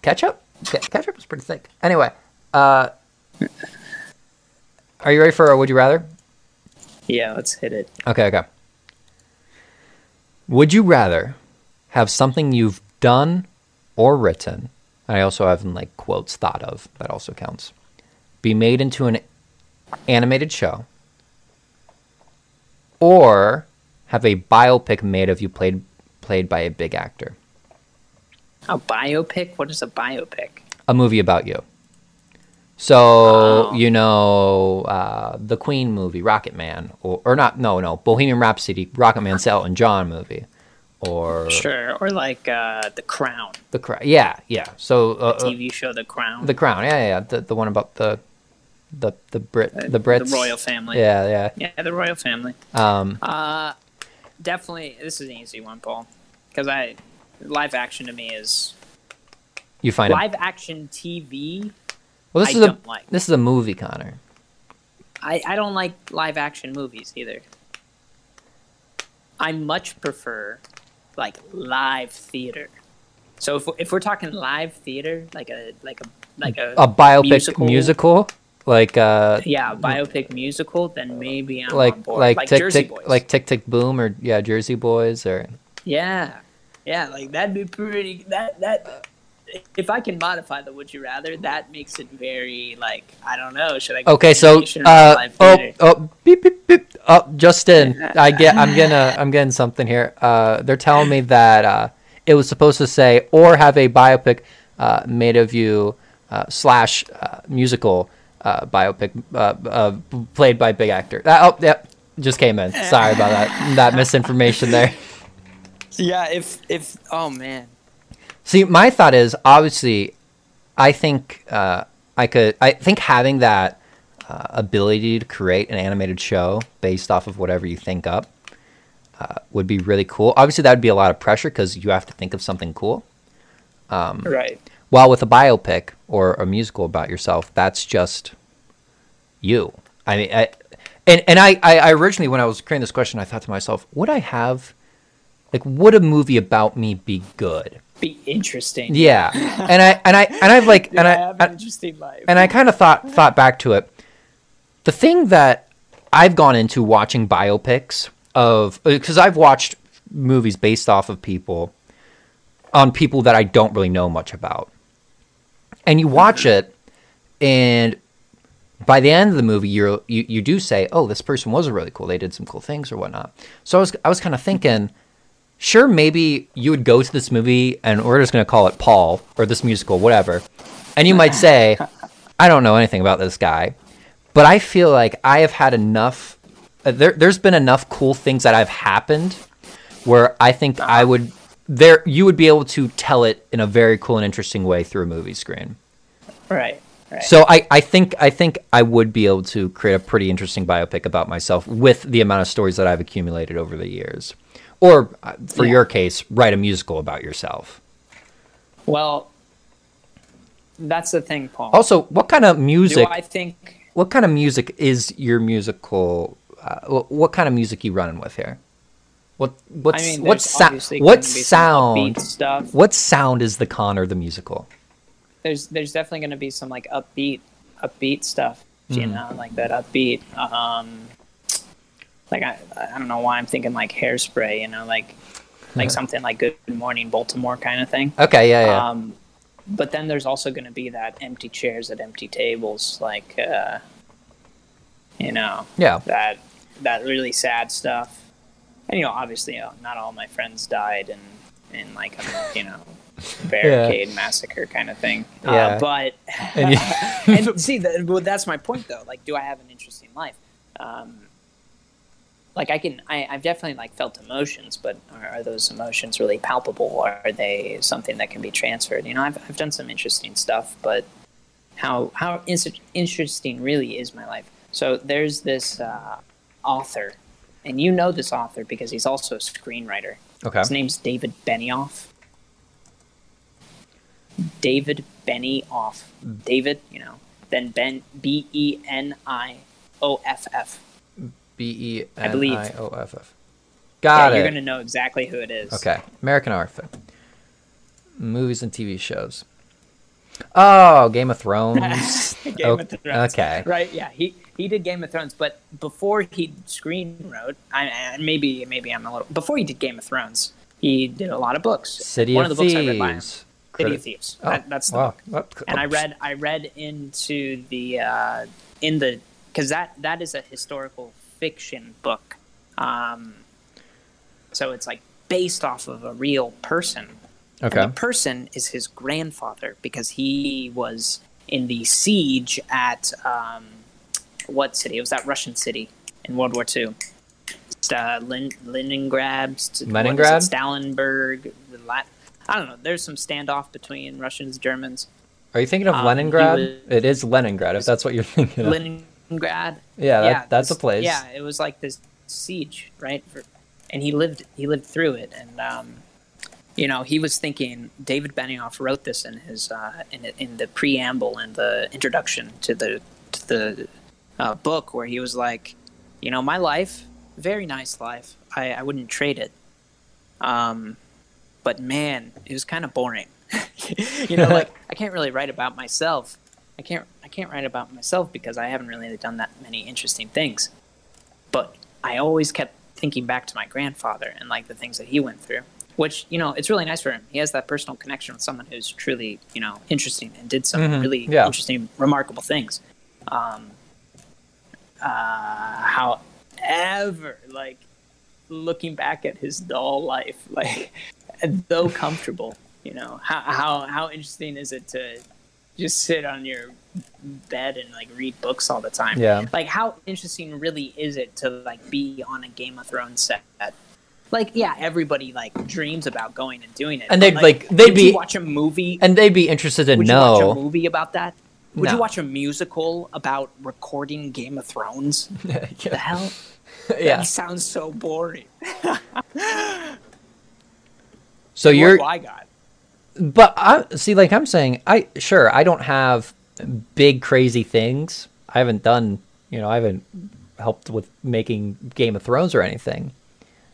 Ketchup? Ketchup is pretty thick. Anyway, are you ready for a would you rather? Yeah, let's hit it. Okay. Would you rather have something you've done or written, and I also have in like quotes thought of, that also counts, be made into an animated show, or have a biopic made of you played by a big actor? A biopic? What is a biopic? A movie about you. So, the Queen movie, Rocket Man, or Bohemian Rhapsody, Rocket Man, Elton John movie, or... Sure, or like The Crown. The Crown, yeah. So, the TV show The Crown. The Crown, yeah. The one about the Brits. The royal family. Yeah, the royal family. Definitely, this is an easy one, Paul, because live action to me is... You find live action TV... Well, this is a movie, Connor. I don't like live action movies either. I much prefer like live theater. So if we're talking live theater, like a biopic musical, like a biopic musical, then maybe I'm on board. Like Jersey Boys, like Tick Tick Boom, or Jersey Boys, or like that'd be pretty that. If I can modify the would you rather, that makes it very, like, I don't know. Should I go okay, so, beep, beep, beep. Oh, Justin, I'm getting something here. They're telling me that it was supposed to say, or have a biopic made of you / musical biopic played by big actor. Just came in. Sorry about that. That misinformation there. Yeah, if oh, man. See, my thought is, obviously, I think having that ability to create an animated show based off of whatever you think up would be really cool. Obviously, that would be a lot of pressure because you have to think of something cool. Right. While with a biopic or a musical about yourself, that's just you. I mean, I originally, when I was creating this question, I thought to myself, would a movie about me be good? Be interesting. Yeah. And I have an interesting life. And I kind of thought back to it. The thing that I've gone into watching biopics of, because I've watched movies based off of people that I don't really know much about. And you watch it, and by the end of the movie you do say, "Oh, this person was really cool. They did some cool things or whatnot." So I was kind of thinking, sure, maybe you would go to this movie, and we're just going to call it Paul, or this musical, whatever, and you might say, I don't know anything about this guy, but I feel like I have had enough, there's been enough cool things that have happened where I think you would be able to tell it in a very cool and interesting way through a movie screen. Right. Right. So I think I would be able to create a pretty interesting biopic about myself with the amount of stories that I've accumulated over the years. Or, for your case, write a musical about yourself. Well, that's the thing, Paul. Also, what kind of music? What kind of music is your musical? What kind of music you running with here? What sound is the Connor the musical? There's definitely going to be some like upbeat stuff, you know, like that upbeat. Like I don't know why I'm thinking like Hairspray, you know, like something like Good Morning Baltimore kind of thing. Okay, yeah. But then there's also going to be that empty chairs at empty tables, like you know, that really sad stuff. And you know, obviously, not all my friends died in like a, you know, barricade massacre kind of thing. But and see, that's my point though. Like, do I have an interesting life? Like I've definitely like felt emotions, but are those emotions really palpable, or are they something that can be transferred? You know, I've done some interesting stuff, but how interesting really is my life? So there's this author, and you know this author because he's also a screenwriter. Okay, his name's David Benioff. David, you know, then Ben, B-E-N-I-O-F-F. B-E-N-I-O-F-F. Got it. You're going to know exactly who it is. Okay. American author. Movies and TV shows. Oh, Game of Thrones. Game of Thrones. Okay. Right, yeah. He did Game of Thrones, but before he screenwrote, maybe I'm a little... Before he did Game of Thrones, he did a lot of books. One of the books I read by him. City of Thieves. Oh, that's the book. Oops. And I read into the... Because that is a historical... fiction book, so it's like based off of a real person. Okay, and the person is his grandfather because he was in the siege at what city? It was that Russian city in World War II. Leningrad, Stalingrad. I don't know. There's some standoff between Russians and Germans. Are you thinking of Leningrad? It is Leningrad, if that's what you're thinking of. Leningrad. Yeah, that's a place. Yeah, it was like this siege, right? And he lived through it, and you know, he was thinking. David Benioff wrote this in his in the preamble and the introduction to the book, where he was like, you know, my life, very nice life. I wouldn't trade it. But man, it was kind of boring. You know, like I can't really write about myself. I can't write about myself because I haven't really done that many interesting things. But I always kept thinking back to my grandfather and like the things that he went through, which, you know, it's really nice for him. He has that personal connection with someone who's truly, you know, interesting and did some really interesting, remarkable things. However, like looking back at his dull life, like though comfortable, you know, how interesting is it to just sit on your bed and like read books all the time? Yeah, like how interesting really is it to like be on a Game of Thrones set? Like, yeah, everybody like dreams about going and doing it, and they'd like they'd be watch a movie, and they'd be interested to know. Would you watch a movie about that? Would you watch a musical about recording Game of Thrones? The hell? Yeah, that sounds so boring. So you're. I got. But I see, like I'm saying, I don't have big crazy things. I haven't done, you know, I haven't helped with making Game of Thrones or anything.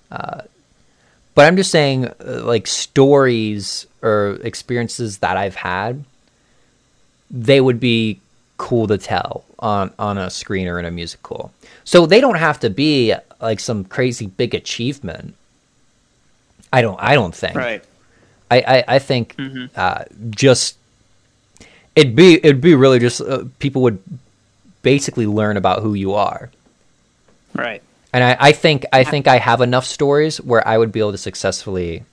But I'm just saying, like stories or experiences that I've had, they would be cool to tell on a screen or in a musical. So they don't have to be like some crazy big achievement. I don't think. Right. I think just it'd be really just people would basically learn about who you are, right? And I think I have enough stories where I would be able to successfully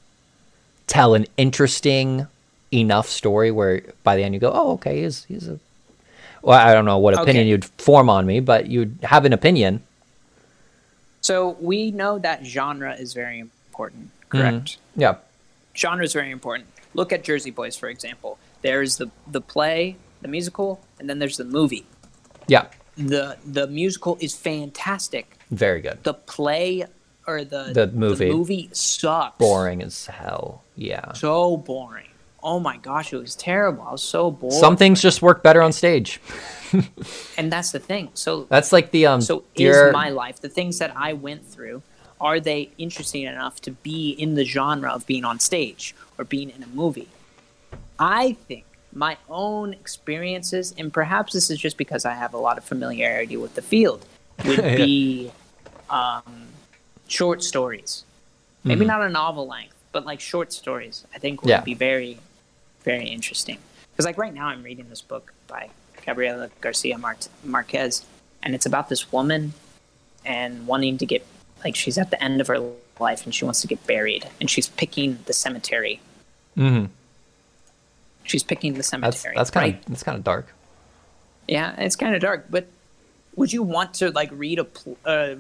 tell an interesting enough story where by the end you go, oh, okay, he's a. Well, I don't know what opinion you'd form on me, but you'd have an opinion. So we know that genre is very important, correct? Mm-hmm. Yeah. Genre is very important. Look at Jersey Boys, for example. There's the play, the musical, and then there's the movie. Yeah. The musical is fantastic. Very good. The play or the movie sucks. Boring as hell. Yeah. So boring. Oh my gosh, it was terrible. I was so bored. Some things just work better on stage. And that's the thing. So that's like the So is my life, the things that I went through, are they interesting enough to be in the genre of being on stage or being in a movie? I think my own experiences, and perhaps this is just because I have a lot of familiarity with the field, would yeah. be short stories. Maybe mm-hmm. not a novel length, but like short stories, I think would yeah. be very, very interesting. Because like right now I'm reading this book by Gabriela Garcia Marquez, and it's about this woman and wanting to get, like, she's at the end of her life and she wants to get buried, and she's picking the cemetery. Mm-hmm. She's picking the cemetery. That's kind of dark. Yeah, it's kind of dark. But would you want to like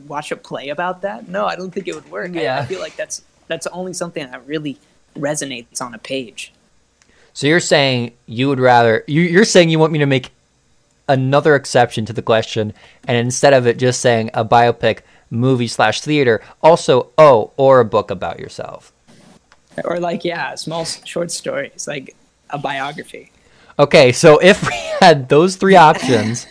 watch a play about that? No, I don't think it would work. Yeah. I feel like that's only something that really resonates on a page. So you're saying you would rather you're saying you want me to make another exception to the question, and instead of it just saying a biopic, movie/theater, also or a book about yourself, or like small short stories, like a biography. Okay, so if we had those three options,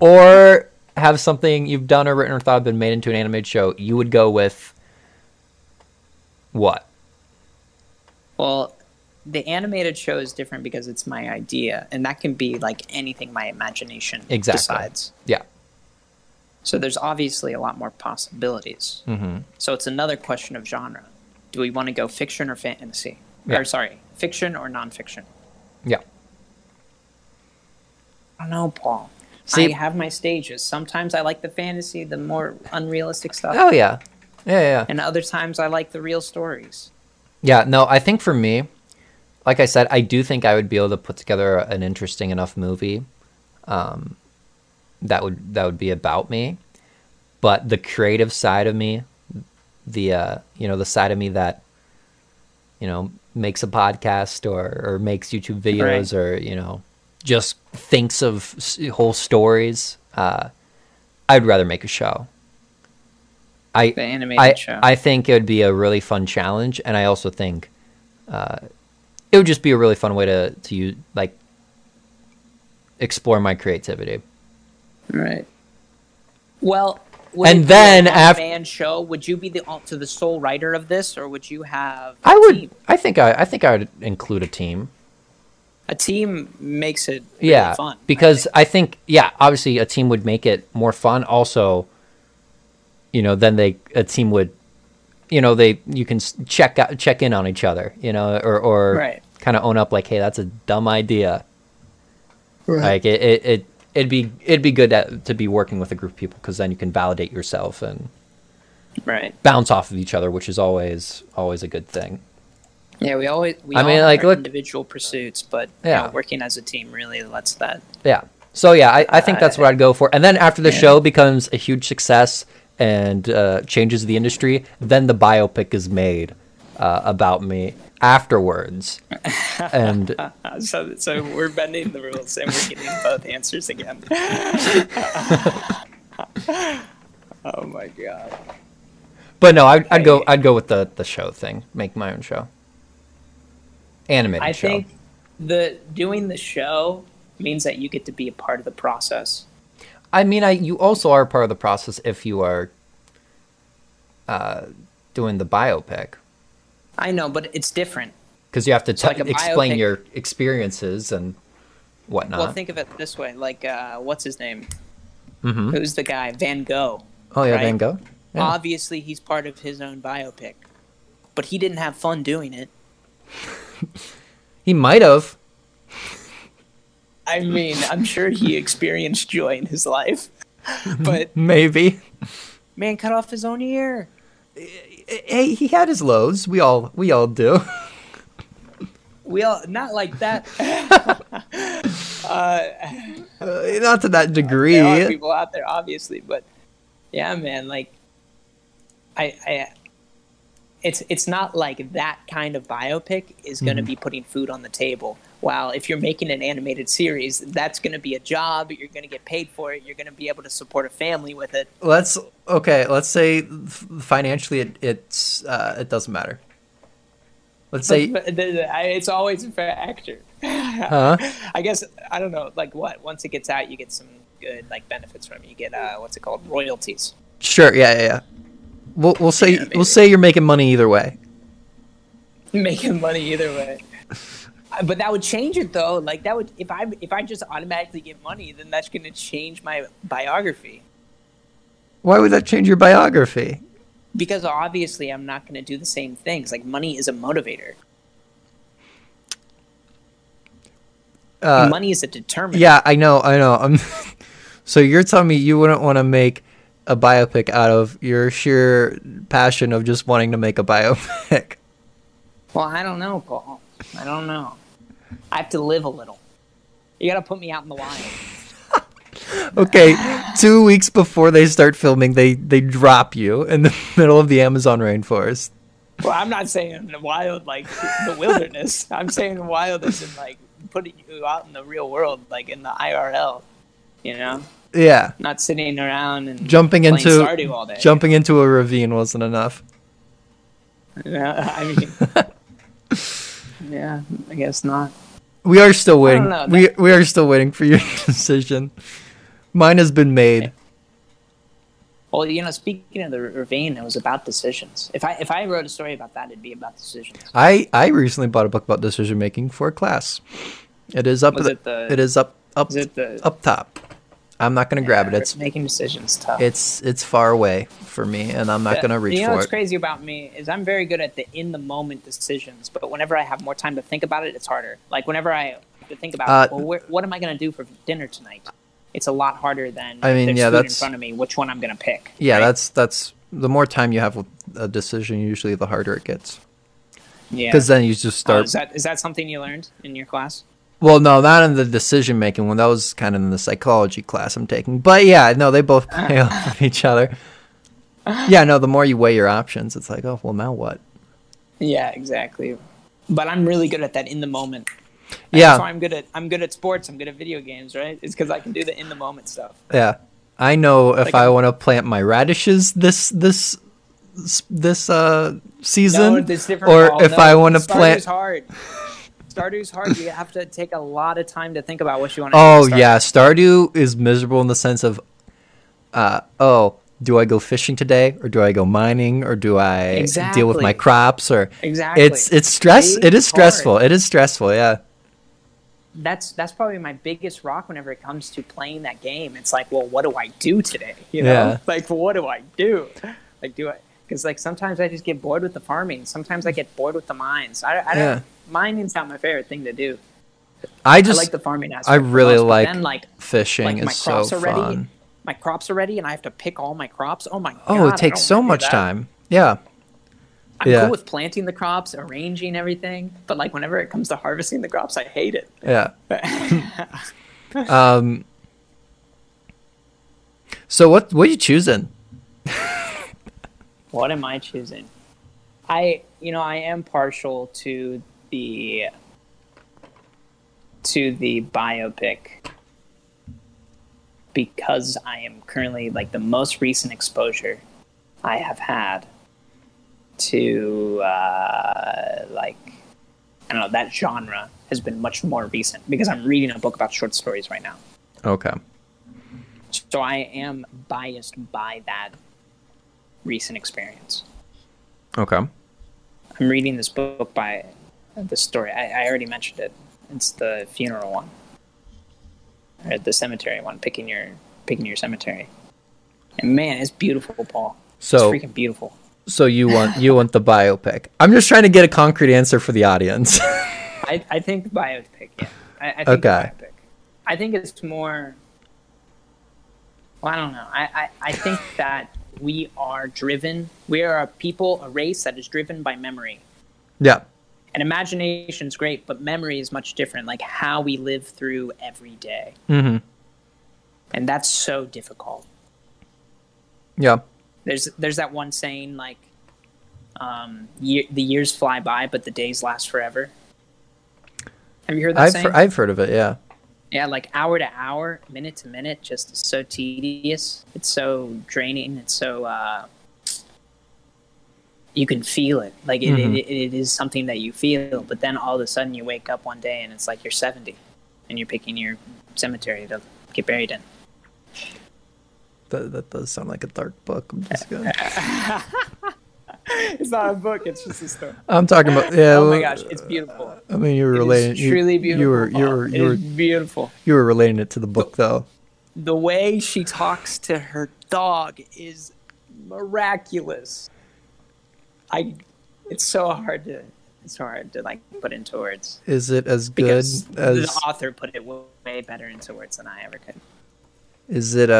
or have something you've done or written or thought of been made into an animated show, you would go with what? Well, the animated show is different because it's my idea, and that can be like anything my imagination decides. Yeah. So there's obviously a lot more possibilities. Mm-hmm. So it's another question of genre. Do we want to go fiction or fantasy? Yeah. Or sorry, fiction or nonfiction? Yeah. I don't know, Paul. See, I have my stages. Sometimes I like the fantasy, the more unrealistic stuff. Oh, yeah. Yeah, yeah. And other times I like the real stories. Yeah, no, I think for me, like I said, I do think I would be able to put together an interesting enough movie. That would be about me, but the creative side of me, the side of me that, makes a podcast or makes YouTube videos, right, or, just thinks of whole stories. I'd rather make a show. The animated show. I think it would be a really fun challenge. And I also think, it would just be a really fun way to use, like, explore my creativity. Right. Well, would you be the sole writer of this, or would you have? A team? I think I would include a team. A team makes it really fun, because I think obviously a team would make it more fun. Also, then you can check in on each other, or right, kind of own up, like, hey, that's a dumb idea. Right. Like it It'd be good to be working with a group of people, because then you can validate yourself and right, bounce off of each other, which is always a good thing. Yeah, we all have individual pursuits, but working as a team really lets that. Yeah. So I think that's what I'd go for. And then after the show becomes a huge success and changes the industry, then the biopic is made about me afterwards, and so we're bending the rules and we're getting both answers again. Oh my god! But no, I'd go with the show thing. Make my own show. Animated show. I think doing the show means that you get to be a part of the process. I mean, you also are part of the process if you are doing the biopic. I know, but it's different. Because you have to explain your experiences and whatnot. Well, think of it this way. Like, what's his name? Mm-hmm. Who's the guy? Van Gogh. Oh, yeah, right? Van Gogh. Yeah. Obviously, he's part of his own biopic. But he didn't have fun doing it. He might have. I mean, I'm sure he experienced joy in his life. But maybe. Man cut off his own ear. Hey, he had his lows. We all do. We all, not like that. Not to that degree. There are people out there, obviously, but yeah, man. Like, it's not like that kind of biopic is going to be putting food on the table. wow, if you're making an animated series, that's going to be a job. You're going to get paid for it. You're going to be able to support a family with it. Let's say financially it doesn't matter. Let's say it's always a factor. Huh? I guess, I don't know, like what? Once it gets out, you get some good like benefits from it. You get what's it called? Royalties. Sure. Yeah. We'll say you're making money either way. Making money either way. But that would change it though. Like that would, if I just automatically get money, then that's going to change my biography. Why would that change your biography? Because obviously I'm not going to do the same things. Like money is a motivator. Money is a determinant. Yeah, I know. So you're telling me you wouldn't want to make a biopic out of your sheer passion of just wanting to make a biopic? Well, I don't know, Paul. I don't know. I have to live a little. You got to put me out in the wild. Okay, 2 weeks before they start filming, they drop you in the middle of the Amazon rainforest. Well, I'm not saying the wild, like the wilderness. I'm saying wild as in, like, putting you out in the real world, like in the IRL, you know? Yeah. Not sitting around and jumping into Stardew all day. Jumping into a ravine wasn't enough. I mean... Yeah, I guess not. We are still waiting. We are still waiting for your decision. Mine has been made. Well, you know, speaking of the ravine, it was about decisions. If I wrote a story about that, it'd be about decisions. I recently bought a book about decision making for a class. It is up. Up top. I'm not going to grab it. It's making decisions tough. It's far away for me, and I'm not going to reach for it. You know what's crazy about me is I'm very good at the in-the-moment decisions, but whenever I have more time to think about it, it's harder. Like whenever I have to think about, what am I going to do for dinner tonight? It's a lot harder than there's food in front of me, which one I'm going to pick. Yeah, right? that's the more time you have with a decision, usually the harder it gets. Yeah, because then you just start. Is that something you learned in your class? Well, no, not in the decision-making one. That was kind of in the psychology class I'm taking. But yeah, no, they both play off of each other. Yeah, no, the more you weigh your options, it's like, oh, well, now what? Yeah, exactly. But I'm really good at that in the moment. Yeah. That's why I'm good at sports. I'm good at video games, right? It's because I can do the in-the-moment stuff. Yeah. I know if I want to plant my radishes this season. No, this different or if I want to plant... hard. Stardew's hard. You have to take a lot of time to think about what you want to do. Oh, yeah. Stardew is miserable in the sense of, do I go fishing today? Or do I go mining? Or do I deal with my crops? Or It's stress. It is stressful. Hard. It is stressful, yeah. That's probably my biggest rock whenever it comes to playing that game. It's like, well, what do I do today? You know? Yeah. Like, what do I do? Like, because like sometimes I just get bored with the farming. Sometimes I get bored with the mines. I don't. Mining's not my favorite thing to do. I like the farming aspect. I really like fishing. Like, is so fun. My crops are ready, and I have to pick all my crops. Oh my god! Oh, it takes so much time. Yeah. I'm cool with planting the crops, arranging everything, but like whenever it comes to harvesting the crops, I hate it. Yeah. So what are you choosing? What am I choosing? I am partial to the biopic because I am currently like the most recent exposure I have had to that genre has been much more recent because I'm reading a book about short stories right now. Okay. So I am biased by that recent experience. Okay. I'm reading this book by the story. I already mentioned it. It's the funeral one, or the cemetery one. Picking your cemetery, and man, it's beautiful, Paul. So it's freaking beautiful. So you want the biopic? I'm just trying to get a concrete answer for the audience. I think the biopic. Yeah. I think the biopic. I think it's more. Well, I don't know. I think that. We are driven. We are a people, a race that is driven by memory. Yeah. And imagination's great, but memory is much different. Like how we live through every day. Mm-hmm. And that's so difficult. Yeah. There's that one saying like, the years fly by, but the days last forever. Have you heard that saying? I've heard of it, yeah. Yeah, like hour to hour, minute to minute, just is so tedious. It's so draining. It's so, you can feel it. Like it is something that you feel, but then all of a sudden you wake up one day and it's like you're 70 and you're picking your cemetery to get buried in. That does sound like a dark book. I'm just going It's not a book, it's just a story. I'm talking about oh my gosh, it's beautiful. I mean, you were relating it to the book though. The way she talks to her dog is miraculous. It's so hard to like put into words. Is it as good as the author put it way better into words than I ever could. Is it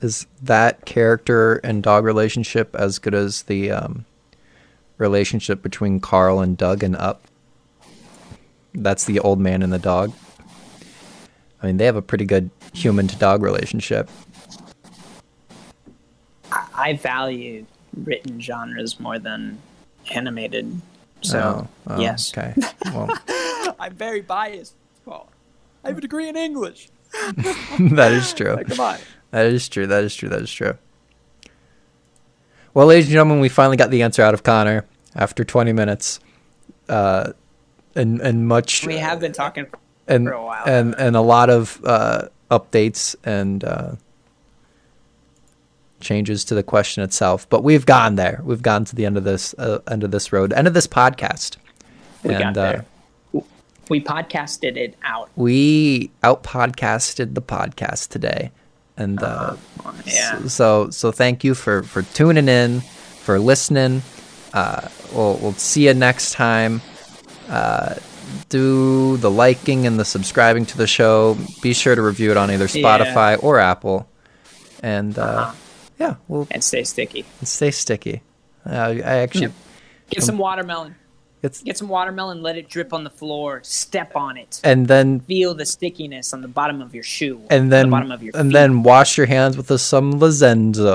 is that character and dog relationship as good as the relationship between Carl and Doug and Up? That's the old man and the dog. I mean, they have a pretty good human to dog relationship. I value written genres more than animated, so yes. Okay. Well, I'm very biased, Paul. I have a degree in English. That is true. Like, come on. That is true. Well, ladies and gentlemen, we finally got the answer out of Connor after 20 minutes, and much. We have been talking for a while, and a lot of updates and changes to the question itself. But we've gone there. We've gone to the end of this podcast. We got there. We podcasted it out. We out podcasted the podcast today. And yeah. So thank you for tuning in, for listening. We'll see you next time. Do the liking and the subscribing to the show. Be sure to review it on either Spotify or Apple. And yeah, and stay sticky. Get some watermelon. Get some watermelon. Let it drip on the floor. Step on it, and then feel the stickiness on the bottom of your shoe. And then, wash your hands with some Lizano.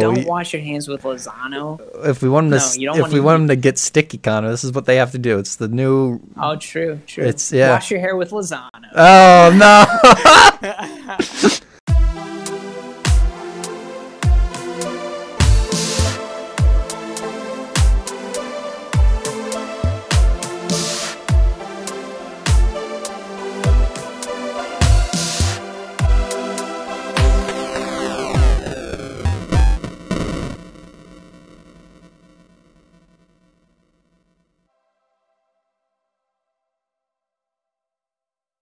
Don't wash your hands with Lizano. If we want them to, get sticky, Connor, this is what they have to do. It's the new. Oh, true. It's Wash your hair with Lizano. Oh no.